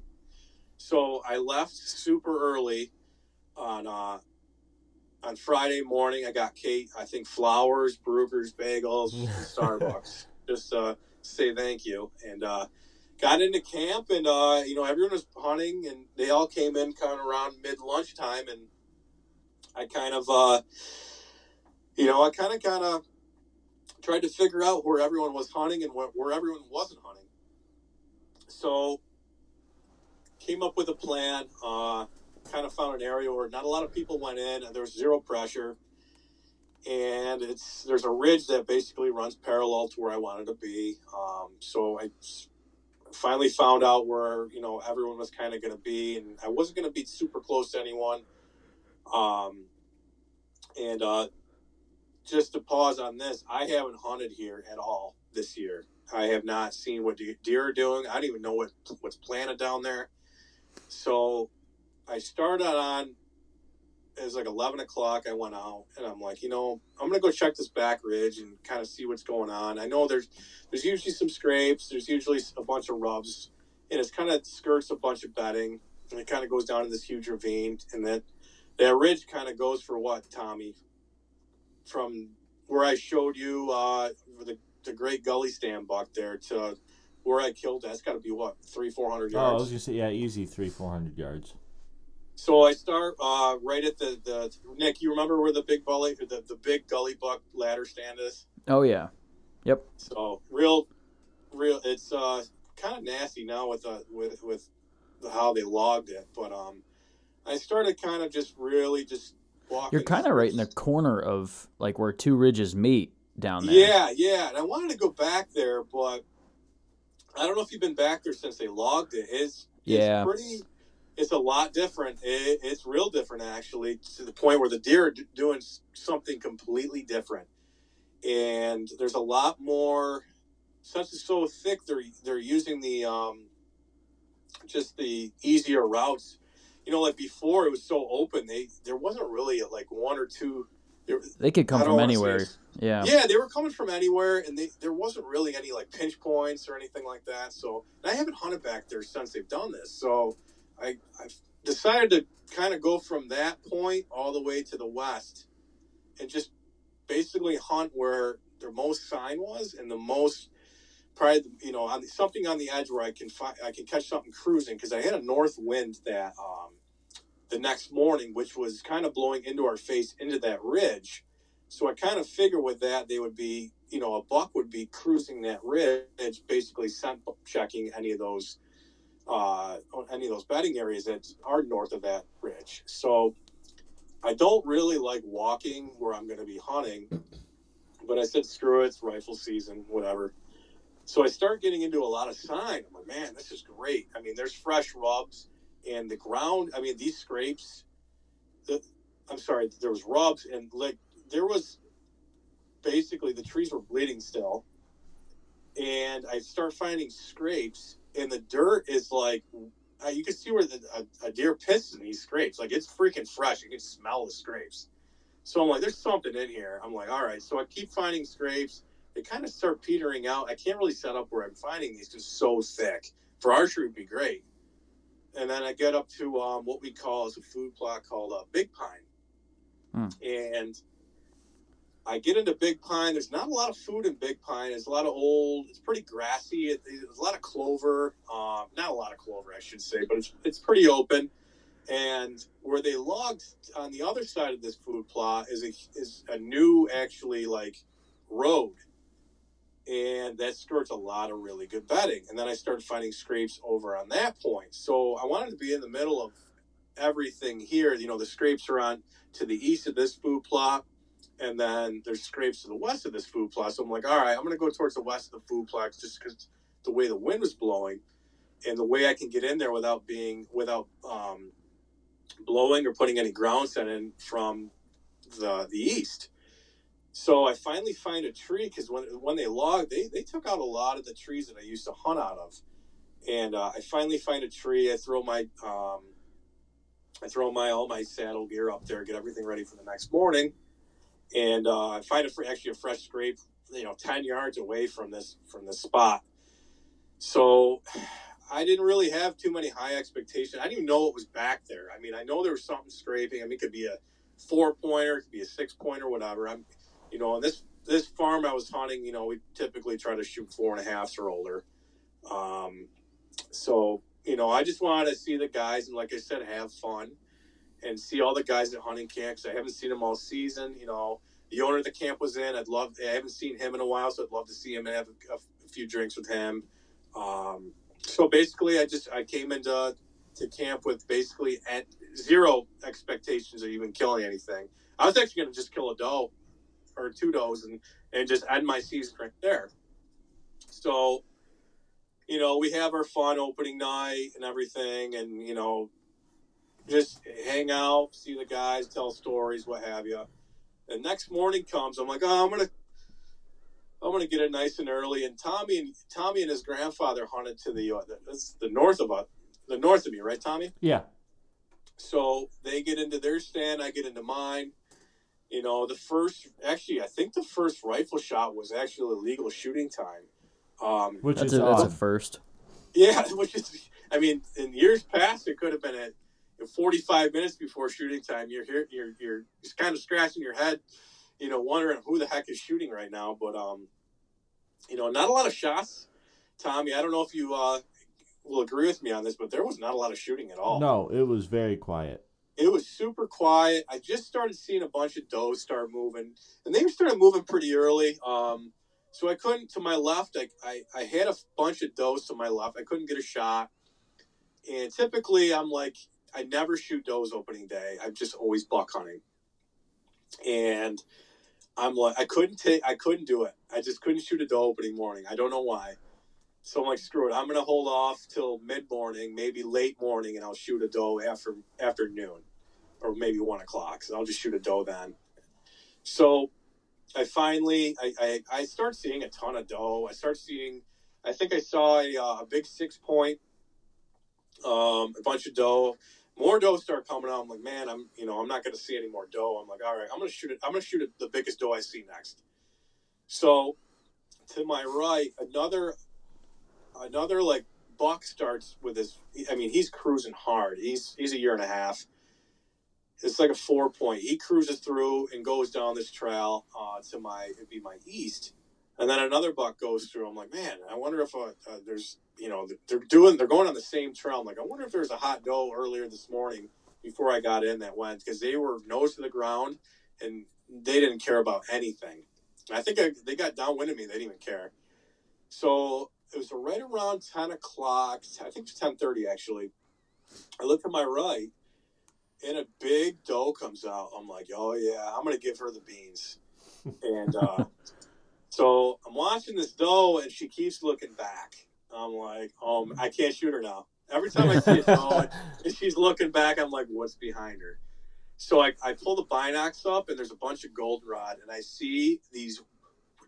So, I left super early on uh On Friday morning, I got Kate, I think, flowers, Brugger's bagels, Starbucks, just uh, say thank you. And uh, got into camp, and, uh, you know, everyone was hunting, and they all came in kind of around mid-lunchtime, and I kind of, uh, you know, I kind of kind of tried to figure out where everyone was hunting and where, where everyone wasn't hunting. So came up with a plan, uh kind of found an area where not a lot of people went in and there was zero pressure and it's there's a ridge that basically runs parallel to where I wanted to be. Um, so I finally found out where, you know, everyone was kind of going to be and I wasn't going to be super close to anyone. Um, and uh, just to pause on this, I haven't hunted here at all this year. I have not seen what deer are doing. I don't even know what what's planted down there. So I started on, it was like eleven o'clock, I went out, and I'm like, you know, I'm going to go check this back ridge and kind of see what's going on. I know there's there's usually some scrapes, there's usually a bunch of rubs, and it's kind of skirts a bunch of bedding, and it kind of goes down to this huge ravine, and that, that ridge kind of goes for what, Tommy? From where I showed you uh, the, the great gully stand buck there to where I killed, that's got to be what, three, four hundred yards? Oh, I was going to say, yeah, easy three, four hundred yards. So I start uh, right at the, the Nick. You remember where the big gully, the, the big gully buck ladder stand is? Oh yeah, yep. So real, real. It's uh, kind of nasty now with uh, with with how they logged it. But um, I started kind of just really just walking. You're kind of right in the corner of like where two ridges meet down there. Yeah, yeah. And I wanted to go back there, but I don't know if you've been back there since they logged it. It's yeah, it's pretty. It's a lot different. It, it's real different, actually, to the point where the deer are d- doing something completely different. And there's a lot more. Since it's so thick, they're they're using the um, just the easier routes. You know, like before, it was so open. They there wasn't really like one or two. There, they could come from anywhere. Yeah, yeah, they were coming from anywhere, and they, there wasn't really any like pinch points or anything like that. So, and I haven't hunted back there since they've done this. So. I I've decided to kind of go from that point all the way to the west and just basically hunt where the most sign was and the most probably, you know, on the, something on the edge where I can find, I can catch something cruising, because I had a north wind that um, the next morning, which was kind of blowing into our face into that ridge. So I kind of figure with that, they would be, you know, a buck would be cruising that ridge, basically scent checking any of those, uh, any of those bedding areas that are north of that ridge. So I don't really like walking where I'm going to be hunting, but I said, screw it, it's rifle season, whatever. So I start getting into a lot of sign. I'm like, man, this is great. I mean, there's fresh rubs and the ground. I mean, these scrapes, the, I'm sorry, there was rubs and like, there was basically the trees were bleeding still, and I start finding scrapes, and the dirt is like, uh, you can see where the, a, a deer pissed in these scrapes. Like, it's freaking fresh. You can smell the scrapes. So I'm like, there's something in here. I'm like, all right. So I keep finding scrapes. They kind of start petering out. I can't really set up where I'm finding these, because so thick. For archery would be great. And then I get up to um, what we call is a food plot called uh, Big Pine. Hmm. And I get into Big Pine. There's not a lot of food in Big Pine. It's a lot of old, it's pretty grassy. It, there's a lot of clover. Um, not a lot of clover, I should say, but it's it's pretty open. And where they logged on the other side of this food plot is a, is a new, actually, like, road. And that skirts a lot of really good bedding. And then I started finding scrapes over on that point. So I wanted to be in the middle of everything here. You know, the scrapes are on to the east of this food plot. And then there's scrapes to the west of this food plot. So I'm like, all right, I'm going to go towards the west of the food plot, just because the way the wind was blowing and the way I can get in there without being, without um, blowing or putting any ground scent in from the the east. So I finally find a tree, because when when they logged, they, they took out a lot of the trees that I used to hunt out of. And uh, I finally find a tree. I throw my, um, I throw my, all my saddle gear up there, get everything ready for the next morning. And uh, I find a, actually a fresh scrape, you know, ten yards away from this from this spot. So I didn't really have too many high expectations. I didn't even know it was back there. I mean, I know there was something scraping. I mean, it could be a four-pointer, it could be a six-pointer, whatever. I'm, you know, on this, this farm I was hunting, you know, we typically try to shoot four-and-a-halves or older. Um, so, you know, I just wanted to see the guys and, like I said, have fun. And see all the guys at hunting camps. I haven't seen them all season. You know, the owner of the camp was in. I'd love. I haven't seen him in a while, so I'd love to see him and have a, a few drinks with him. Um, so basically, I just I came into to camp with basically at zero expectations of even killing anything. I was actually going to just kill a doe or two does and and just end my season right there. So, you know, we have our fun opening night and everything, and you know. Just hang out, see the guys, tell stories, what have you. The next morning comes, I'm like, oh, I'm gonna, I'm gonna get it nice and early. And Tommy and Tommy and his grandfather hunted to the uh, that's the north of us, the north of me, right, Tommy? Yeah. So they get into their stand, I get into mine. You know, the first, actually, I think the first rifle shot was actually legal shooting time, um, which that's is a, that's a first. Yeah, which is, I mean, in years past, it could have been a forty-five minutes before shooting time, you're here, you're you're just kind of scratching your head, you know, wondering who the heck is shooting right now. But um, you know, not a lot of shots, Tommy. I don't know if you uh, will agree with me on this, but there was not a lot of shooting at all. No, it was very quiet. It was super quiet. I just started seeing a bunch of does start moving, and they started moving pretty early. Um, so I couldn't to my left. I I, I had a bunch of does to my left. I couldn't get a shot, and typically I'm like. I never shoot does opening day. I'm just always buck hunting. And I'm like, I couldn't take, I couldn't do it. I just couldn't shoot a doe opening morning. I don't know why. So I'm like, screw it. I'm going to hold off till mid morning, maybe late morning. And I'll shoot a doe after afternoon or maybe one o'clock. So I'll just shoot a doe then. So I finally, I, I, I start seeing a ton of doe. I start seeing, I think I saw a, a big six point, um, a bunch of doe. More doe start coming out. I'm like, man, I'm, you know, I'm not going to see any more doe. I'm like, all right, I'm going to shoot it. I'm going to shoot it, the biggest doe I see next. So to my right, another, another like buck starts with his, I mean, he's cruising hard. He's, he's a year and a half. It's like a four point. He cruises through and goes down this trail, uh, to my, it'd be my east. And then another buck goes through. I'm like, man, I wonder if uh, uh, there's, you know, they're doing, they're going on the same trail. I'm like, I wonder if there's a hot doe earlier this morning before I got in that went, because they were nose to the ground and they didn't care about anything. I think I, they got downwind of me. They didn't even care. So it was right around ten o'clock. I think it was ten thirty, actually. I look to my right and a big doe comes out. I'm like, oh, yeah, I'm going to give her the beans. And, uh, so I'm watching this doe, and she keeps looking back. I'm like, um, I can't shoot her now. Every time I see a doe, and she's looking back, I'm like, what's behind her? So I, I pull the binocs up, and there's a bunch of goldenrod, and I see these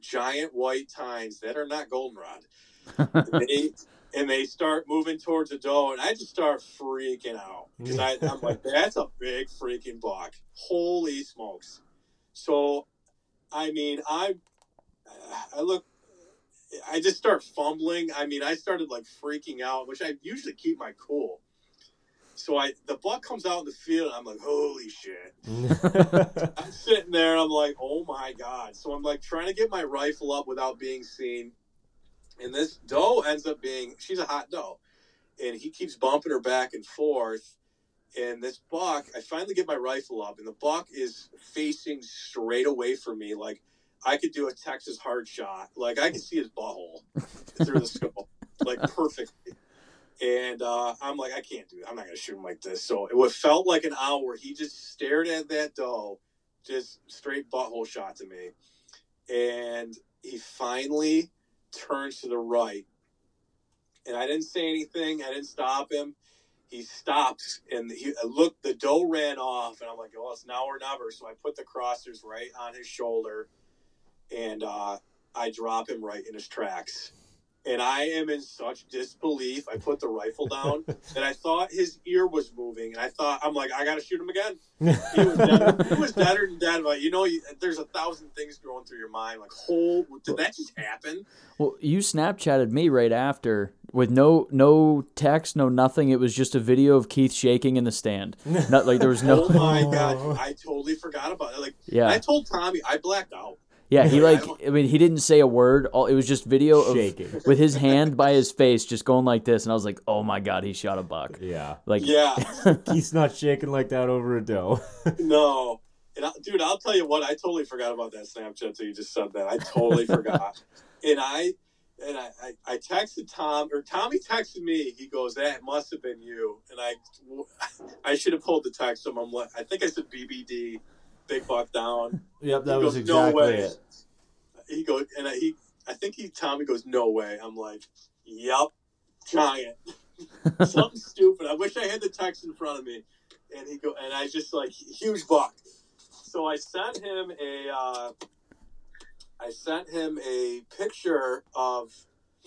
giant white tines that are not goldenrod. And they, and they start moving towards the doe, and I just start freaking out. Because I'm like, that's a big freaking buck. Holy smokes. So, I mean, I... I look, I just start fumbling. I mean, I started like freaking out, which I usually keep my cool. So I, the buck comes out in the field and I'm like, holy shit. I'm sitting there. I'm like, oh my God. So I'm like trying to get my rifle up without being seen. And this doe ends up being, she's a hot doe. And he keeps bumping her back and forth. And this buck, I finally get my rifle up and the buck is facing straight away from me. Like, I could do a Texas hard shot. Like, I could see his butthole through the scope, like, perfectly. And uh, I'm like, I can't do it. I'm not going to shoot him like this. So it felt like an hour. He just stared at that doe, just straight butthole shot to me. And he finally turns to the right. And I didn't say anything. I didn't stop him. He stops, and he looked. The doe ran off, and I'm like, oh, it's now or never. So I put the crossers right on his shoulder. And uh, I drop him right in his tracks. And I am in such disbelief. I put the rifle down that I thought his ear was moving. And I thought, I'm like, I got to shoot him again. He was dead. He was deader than dead. But, you know, you, there's a thousand things going through your mind. Like, whole, did that just happen? Well, you Snapchatted me right after with no no text, no nothing. It was just a video of Keith shaking in the stand. Not like there was no. Oh, my God. I totally forgot about it. Like, yeah. I told Tommy, I blacked out. Yeah, he like, I mean, he didn't say a word. All it was just video of shaking with his hand by his face, just going like this. And I was like, oh my God, he shot a buck. Yeah, like yeah, he's not shaking like that over a doe. No, and I, dude, I'll tell you what, I totally forgot about that Snapchat till you just said that. I totally forgot. And I and I, I, I texted Tom or Tommy texted me. He goes, that must have been you. And I I should have pulled the text. So I'm like, I think I said B B D. Big buck down. Yep, that goes, was exactly no way. It. He goes, and I, he, I think he, Tommy goes, no way. I'm like, yep, giant. Something stupid. I wish I had the text in front of me. And he go, and I just like huge buck. So I sent him a, uh, I sent him a picture of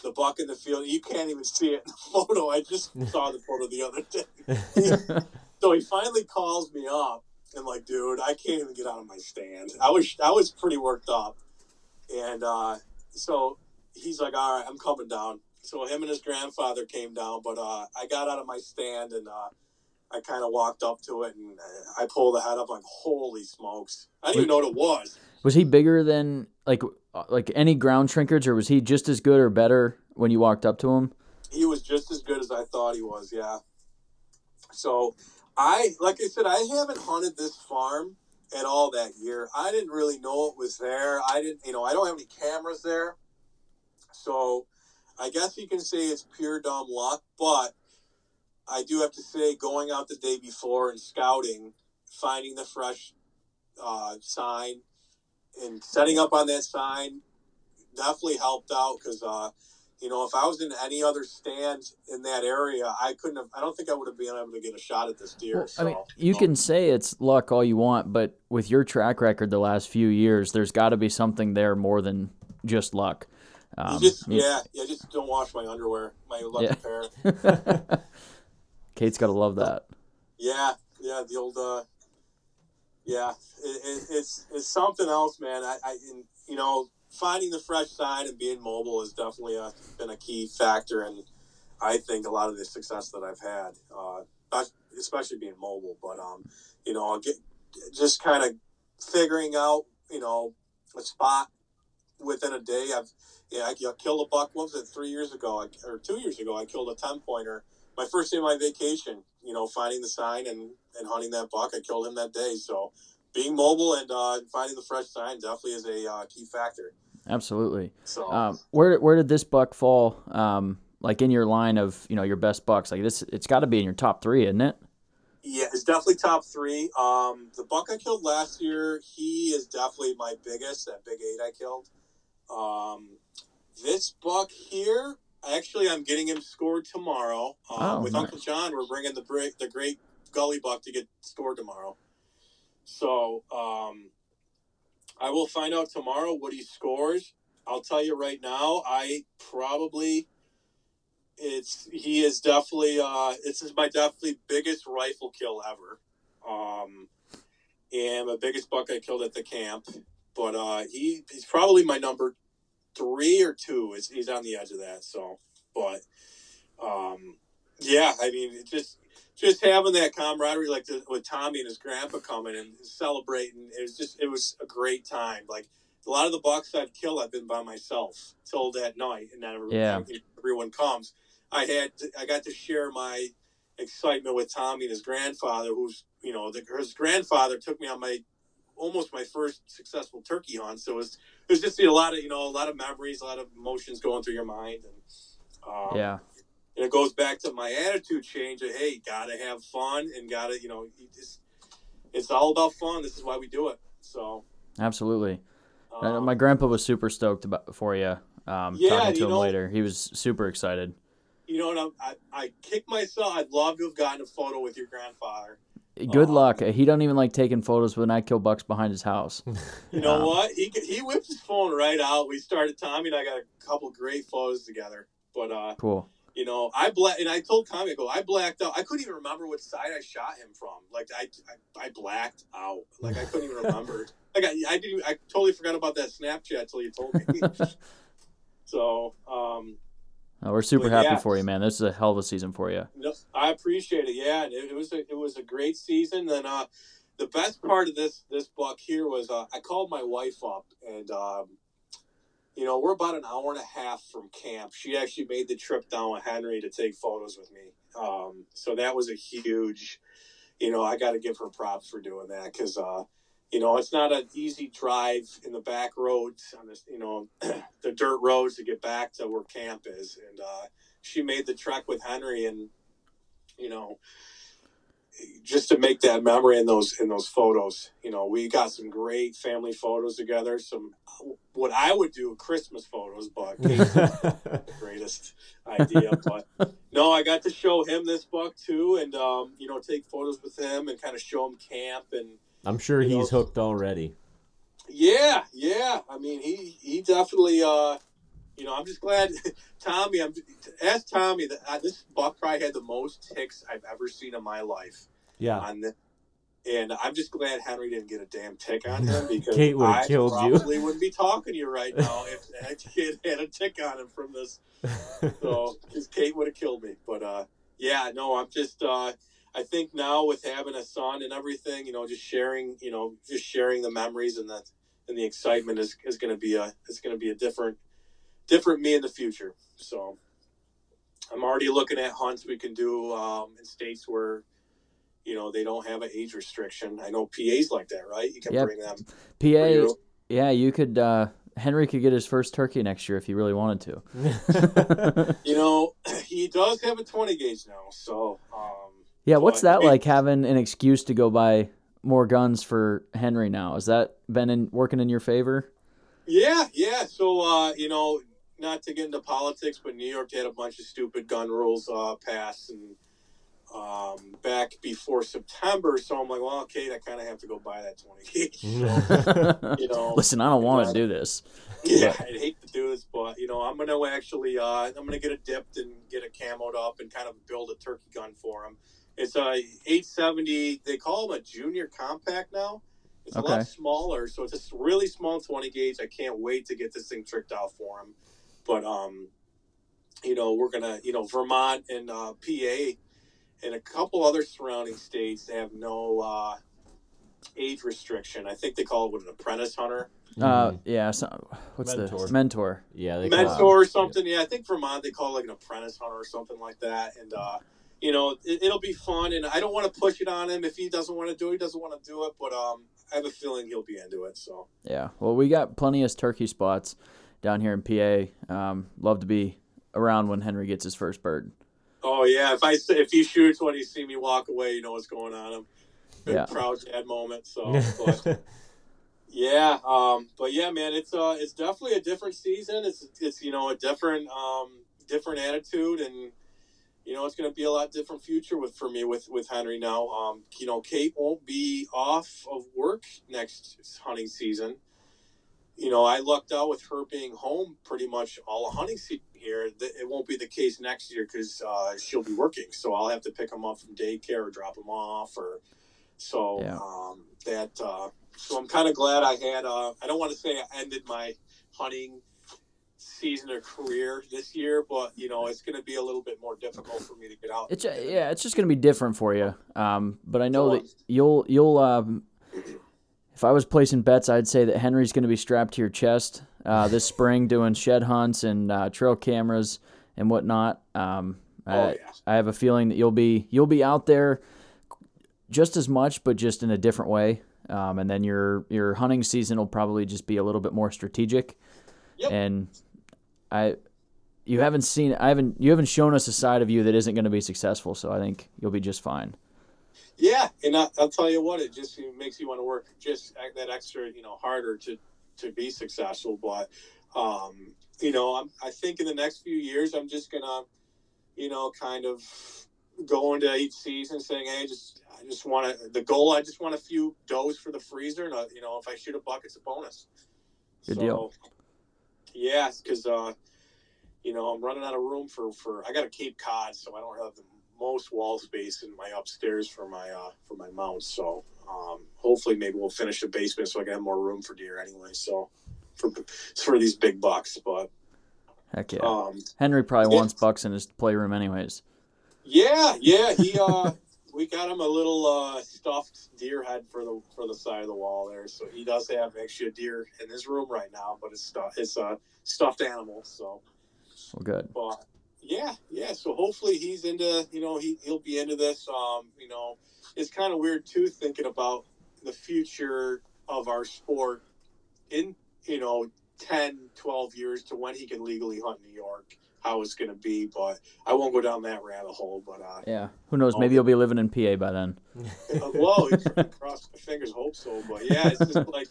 the buck in the field. You can't even see it in the photo. I just saw the photo the other day. So he finally calls me up. And like, dude, I can't even get out of my stand. I was I was pretty worked up. And uh, so he's like, all right, I'm coming down. So him and his grandfather came down. But uh, I got out of my stand and uh, I kind of walked up to it. And I pulled the head up like, holy smokes. I didn't was, even know what it was. Was he bigger than like like any ground shrinkage, or was he just as good or better when you walked up to him? He was just as good as I thought he was, yeah. So... I, like I said, I haven't hunted this farm at all that year. I didn't really know it was there. I didn't, you know, I don't have any cameras there. So I guess you can say it's pure dumb luck, but I do have to say going out the day before and scouting, finding the fresh uh, sign and setting up on that sign definitely helped out because, uh, you know, if I was in any other stand in that area, I couldn't have, I don't think I would have been able to get a shot at this deer. Well, so, I mean, you, you can know. Say it's luck all you want, but with your track record the last few years, there's got to be something there more than just luck. Um, just, yeah, yeah, just don't wash my underwear, my lucky yeah. pair. Kate's got to love that. Yeah, yeah, the old, uh, yeah, it, it, it's it's something else, man. I, I and, you know, finding the fresh sign and being mobile has definitely a, been a key factor in, I think, a lot of the success that I've had, uh, especially being mobile. But, um, you know, get, just kind of figuring out, you know, a spot within a day. I've yeah, I killed a buck. What was it? Three years ago, I, or two years ago, I killed a ten pointer. My first day of my vacation, you know, finding the sign and, and hunting that buck, I killed him that day. So being mobile and uh, finding the fresh sign definitely is a uh, key factor. Absolutely. So um, where where did this buck fall? Um, like in your line of, you know, your best bucks, like this, it's got to be in your top three, isn't it? Yeah, it's definitely top three. Um, the buck I killed last year, he is definitely my biggest, that big eight I killed. Um, this buck here, actually, I'm getting him scored tomorrow. Um, oh, with nice. Uncle John, we're bringing the break, the great gully buck to get scored tomorrow. So um, I will find out tomorrow what he scores. I'll tell you right now, I probably... It's he is definitely uh this is my definitely biggest rifle kill ever, um, and my biggest buck I killed at the camp. But uh, he he's probably my number three or two. Is he's on the edge of that. So, but um, yeah, I mean, it's just just having that camaraderie like the, with Tommy and his grandpa coming and celebrating. It was just it was a great time. Like a lot of the bucks I've killed, I've been by myself till that night, and then yeah. everyone comes. I had, to, I got to share my excitement with Tommy and his grandfather, who's, you know, the, his grandfather took me on my, almost my first successful turkey hunt. So it was, it was just a lot of, you know, a lot of memories, a lot of emotions going through your mind. And, um, yeah. and it goes back to my attitude change of, hey, gotta have fun and gotta, you know, you just, it's all about fun. This is why we do it. So. Absolutely. Um, my grandpa was super stoked about for you. Um, yeah, talking to you him know, later. He was super excited. You know what? I, I kicked myself. I'd love to have gotten a photo with your grandfather. Good um, luck. He don't even like taking photos when I kill bucks behind his house. You know um, what? He he whipped his phone right out. We started, Tommy and I got a couple great photos together. But uh, cool. You know, I bla- and I told Tommy, I go, I blacked out. I couldn't even remember what side I shot him from. Like I, I, I blacked out. Like I couldn't even remember. Like I, I didn't. I totally forgot about that Snapchat till you told me. So, um, oh, we're super happy yeah. for you, man. This is a hell of a season for you. I appreciate it. Yeah, it, it was a, it was a great season. And uh, the best part of this this buck here was uh, I called my wife up, and um, you know, we're about an hour and a half from camp. She actually made the trip down with Henry to take photos with me. Um, so that was a huge, you know, I got to give her props for doing that because. Uh, You know, it's not an easy drive in the back roads, on this, you know, the dirt roads to get back to where camp is. And uh, she made the trek with Henry, and you know, just to make that memory in those in those photos. You know, we got some great family photos together. Some what I would do Christmas photos, but Kate's the greatest idea. But no, I got to show him this buck too, and um, you know, take photos with him and kind of show him camp and. I'm sure you he's know, hooked already. Yeah, yeah. I mean, he he definitely, uh, you know, I'm just glad. Tommy, I'm, ask Tommy, that uh, this buck probably had the most ticks I've ever seen in my life. Yeah. On the, and I'm just glad Henry didn't get a damn tick on him because Kate would have killed you. I probably wouldn't be talking to you right now if that kid had a tick on him from this. So, because Kate would have killed me. But, uh, yeah, no, I'm just... Uh, I think now with having a son and everything, you know, just sharing, you know, just sharing the memories and that and the excitement is, is going to be a it's going to be a different different me in the future. So I'm already looking at hunts we can do um, in states where, you know, they don't have an age restriction. I know P A's like that, right? You can yep. bring them. P A, yeah, you could. Uh, Henry could get his first turkey next year if he really wanted to. You know, he does have a twenty gauge now, so. Um, Yeah, what's that like, having an excuse to go buy more guns for Henry now? Has that been in, working in your favor? Yeah, yeah. So, uh, you know, not to get into politics, but New York had a bunch of stupid gun rules uh, passed and um, back before September. So I'm like, well, okay, I kind of have to go buy that twenty gauge. So, you know, listen, I don't want to do this. Yeah, I'd hate to do this, but, you know, I'm going to actually uh, I'm going to get it dipped and get it camoed up and kind of build a turkey gun for him. It's a eight seventy. They call them a junior compact now. It's okay. A lot smaller, so it's a really small twenty gauge. I can't wait to get this thing tricked out for him. But um, you know, we're gonna, you know, Vermont and uh, P A and a couple other surrounding states have no uh, age restriction. I think they call it what, an apprentice hunter. Uh, mm-hmm. yeah. So, what's mentor. the mentor? Yeah, they mentor call it, or something. Yeah. yeah, I think Vermont they call it like an apprentice hunter or something like that. And uh, you know, it, it'll be fun. And I don't want to push it on him if he doesn't want to do it. He doesn't want to do it, but um, I have a feeling he'll be into it. So yeah, well, we got plenty of turkey spots down here in P A. Um, love to be around when Henry gets his first bird. Oh yeah, if I if he shoots when he see me walk away, you know what's going on. I'm big yeah. proud dad moment. So. But, Yeah, um, but yeah, man, it's uh, it's definitely a different season. It's it's you know a different um, different attitude, and you know it's going to be a lot different future with for me with, with Henry now. Um, you know, Kate won't be off of work next hunting season. You know, I lucked out with her being home pretty much all of hunting season here. It won't be the case next year because uh, she'll be working, so I'll have to pick him up from daycare or drop him off, or so yeah. um, that. Uh, So I'm kind of glad I had, uh, I don't want to say I ended my hunting season or career this year, but, you know, it's going to be a little bit more difficult for me to get out. It's a, yeah, it's just going to be different for you. Um, but I know that you'll, you'll. Um, if I was placing bets, I'd say that Henry's going to be strapped to your chest uh, this spring doing shed hunts and uh, trail cameras and whatnot. Um, I, oh, yeah. I have a feeling that you'll be you'll be out there just as much, but just in a different way. Um, and then your your hunting season will probably just be a little bit more strategic. Yep. And I, you haven't seen, I haven't, you haven't shown us a side of you that isn't going to be successful. So I think you'll be just fine. Yeah, and I, I'll tell you what, it just it makes you want to work just that extra, you know, harder to to be successful. But um, you know, I'm, I think in the next few years, I'm just gonna, you know, kind of. Going to each season saying, hey, just I just want to, the goal, I just want a few does for the freezer. And, I, you know, if I shoot a buck, it's a bonus. Good so, deal. Yeah, because, uh, you know, I'm running out of room for, for, I got a Cape Cod, so I don't have the most wall space in my upstairs for my, uh, for my mount. So um, hopefully maybe we'll finish the basement so I can have more room for deer anyway. So for, for these big bucks, but. Heck yeah. Um, Henry probably yeah. wants bucks in his playroom anyways. Yeah, yeah, he uh, we got him a little uh, stuffed deer head for the for the side of the wall there, so he does have actually a deer in his room right now, but it's stuff it's a stuffed animal, so. Well, good. But yeah, yeah. So hopefully he's into you know he he'll be into this. Um, you know, it's kind of weird too thinking about the future of our sport in you know ten, twelve years to when he can legally hunt in New York. How it's going to be, but I won't go down that rabbit hole. But uh, yeah, who knows? Maybe you'll be living in P A by then. Well, cross my fingers, hope so. But yeah, it's just like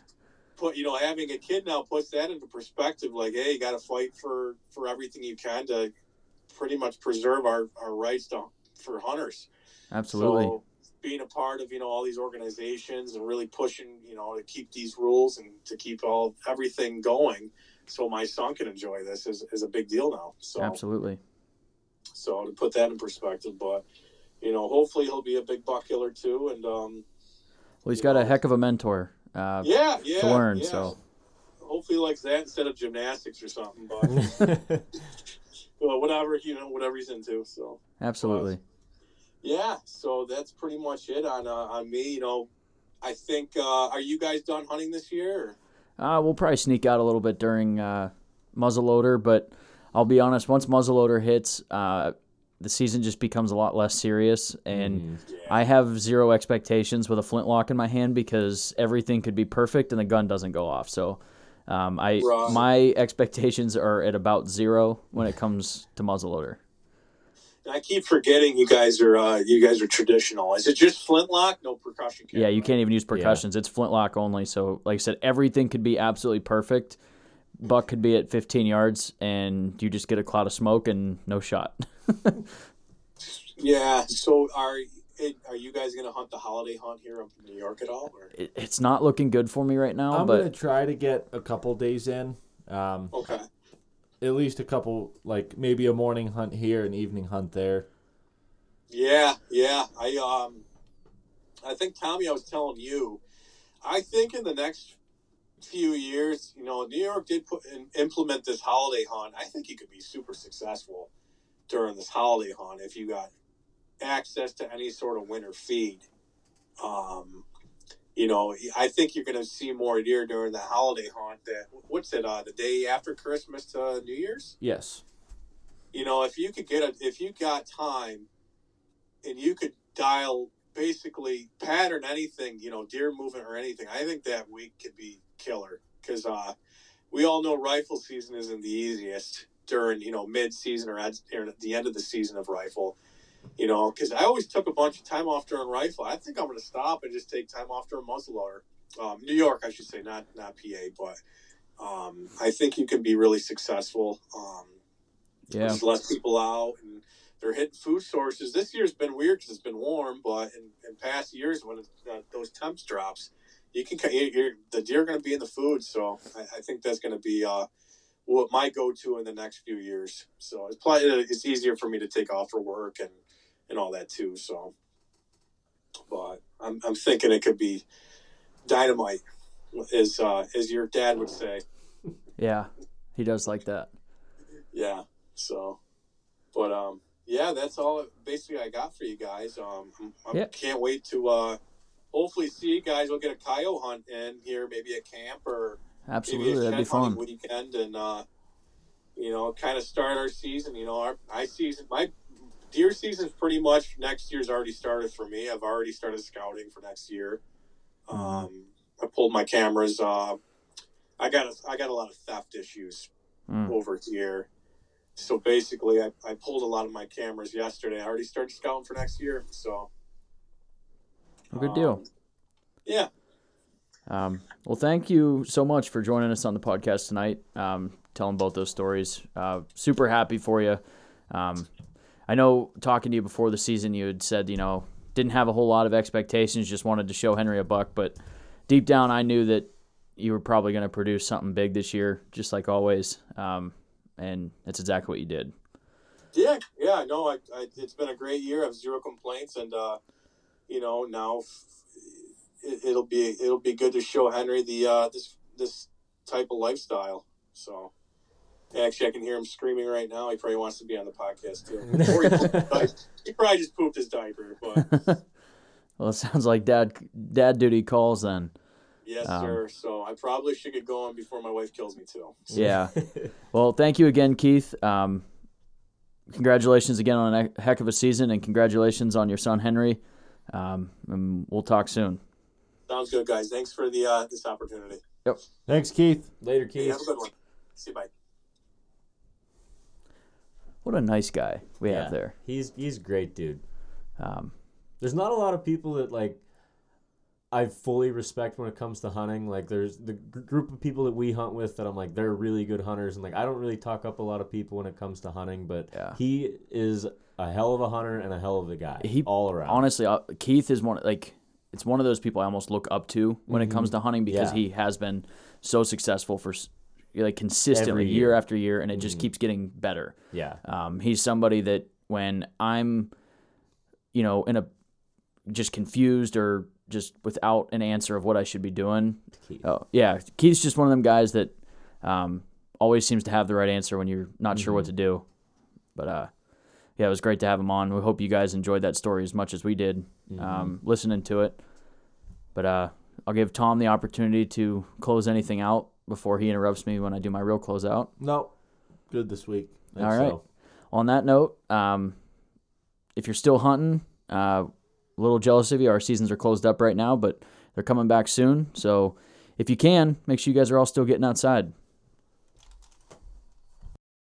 put you know having a kid now puts that into perspective. Like, hey, you got to fight for for everything you can to pretty much preserve our our rights to, for hunters. Absolutely. So being a part of you know all these organizations and really pushing you know to keep these rules and to keep all everything going. So my son can enjoy this is, is a big deal now. So absolutely. So to put that in perspective, but you know, hopefully he'll be a big buck killer too. And um, well, he's got know, a heck of a mentor. Uh, yeah, yeah, to learn. Yeah. So hopefully he likes that instead of gymnastics or something. But well, whatever you know, whatever he's into. So absolutely. But, yeah. So that's pretty much it on uh, on me. You know, I think uh, are you guys done hunting this year? Or? Uh, we'll probably sneak out a little bit during uh, muzzleloader, but I'll be honest. Once muzzleloader hits, uh, the season just becomes a lot less serious, and mm, yeah. I have zero expectations with a flintlock in my hand because everything could be perfect and the gun doesn't go off. So, um, I Wrong. my expectations are at about zero when it comes to muzzleloader. I keep forgetting you guys are uh, you guys are traditional. Is it just flintlock? No percussion camera. Yeah, you can't even use percussions. Yeah. It's flintlock only. So, like I said, everything could be absolutely perfect. Buck could be at fifteen yards, and you just get a cloud of smoke and no shot. Yeah. So are are you guys going to hunt the holiday hunt here up in New York at all? Or? It's not looking good for me right now. I'm but... going to try to get a couple days in. Um, okay. At least a couple, like maybe a morning hunt here, an evening hunt there. Yeah, yeah. I um, I think Tommy, I was telling you, I think in the next few years, you know, New York did put in, implement this holiday hunt. I think you could be super successful during this holiday hunt if you got access to any sort of winter feed. Um, you know, I think you're going to see more deer during the holiday hunt. That, what's it, uh, the day after Christmas to New Year's? Yes. You know, if you could get a, if you got time, and you could dial basically pattern anything, you know, deer movement or anything, I think that week could be killer, because uh, we all know rifle season isn't the easiest during, you know, mid season or at, or at the end of the season of rifle. You know, because I always took a bunch of time off during rifle. I think I'm going to stop and just take time off during muzzleloader. Um, New York, I should say, not not P A, but um, I think you can be really successful. Um, yeah, just less people out, and they're hitting food sources. This year's been weird because it's been warm, but in, in past years when it's, uh, those temps drops, you can you're, the deer are going to be in the food. So I, I think that's going to be uh, what my go-to in the next few years. So it's probably it's easier for me to take off for work and. And all that too. So, but I'm I'm thinking it could be dynamite, as uh, as your dad would say. Yeah, he does like that. Yeah. So, but um, yeah, that's all basically I got for you guys. Um, I yeah. can't wait to uh, hopefully see you guys. We'll get a coyote hunt in here, maybe a camp or absolutely maybe a that'd be fun weekend, and uh, you know, kind of start our season. You know, our I season my. Deer season's pretty much next year's already started for me. I've already started scouting for next year. Um, um, I pulled my cameras. Uh, I got a, I got a lot of theft issues mm. over here, so basically I, I pulled a lot of my cameras yesterday. I already started scouting for next year. So well, good um, deal. Yeah. Um, well, thank you so much for joining us on the podcast tonight. Um, telling both those stories. Uh, super happy for you. Um, I know talking to you before the season, you had said, you know, didn't have a whole lot of expectations, just wanted to show Henry a buck. But deep down, I knew that you were probably going to produce something big this year, just like always. Um, and that's exactly what you did. Yeah, yeah, no, I, I, it's been a great year. I have zero complaints. And, uh, you know, now f- it, it'll be it'll be good to show Henry the uh, this this type of lifestyle. So. Actually, I can hear him screaming right now. He probably wants to be on the podcast, too. Or he, he probably just pooped his diaper. But. Well, it sounds like dad dad duty calls then. Yes, um, sir. So I probably should get going before my wife kills me, too. So. Yeah. Well, thank you again, Keith. Um, congratulations again on a heck of a season, and congratulations on your son, Henry. Um, and we'll talk soon. Sounds good, guys. Thanks for the uh, this opportunity. Yep. Thanks, Keith. Later, Keith. Hey, have a good one. See you, bye. What a nice guy we yeah, have there. He's he's great, dude. Um, there's not a lot of people that like I fully respect when it comes to hunting. Like there's the g- group of people that we hunt with that I'm like they're really good hunters, and like I don't really talk up a lot of people when it comes to hunting, but yeah. He is a hell of a hunter and a hell of a guy. He, all around. Honestly, uh, Keith is one like it's one of those people I almost look up to when mm-hmm. it comes to hunting because yeah. he has been so successful for. Like consistently year. year after year, and it just mm. keeps getting better. Yeah. Um, he's somebody that when I'm, you know, in a just confused or just without an answer of what I should be doing. Keith. Oh yeah. Keith's just one of them guys that um, always seems to have the right answer when you're not mm-hmm. sure what to do. But uh, yeah, it was great to have him on. We hope you guys enjoyed that story as much as we did mm-hmm. um, listening to it. But uh, I'll give Tom the opportunity to close anything out. Before he interrupts me when I do my real closeout. No, good this week. All right. So. On that note, um, if you're still hunting, uh, a little jealous of you. Our seasons are closed up right now, but they're coming back soon. So if you can, make sure you guys are all still getting outside.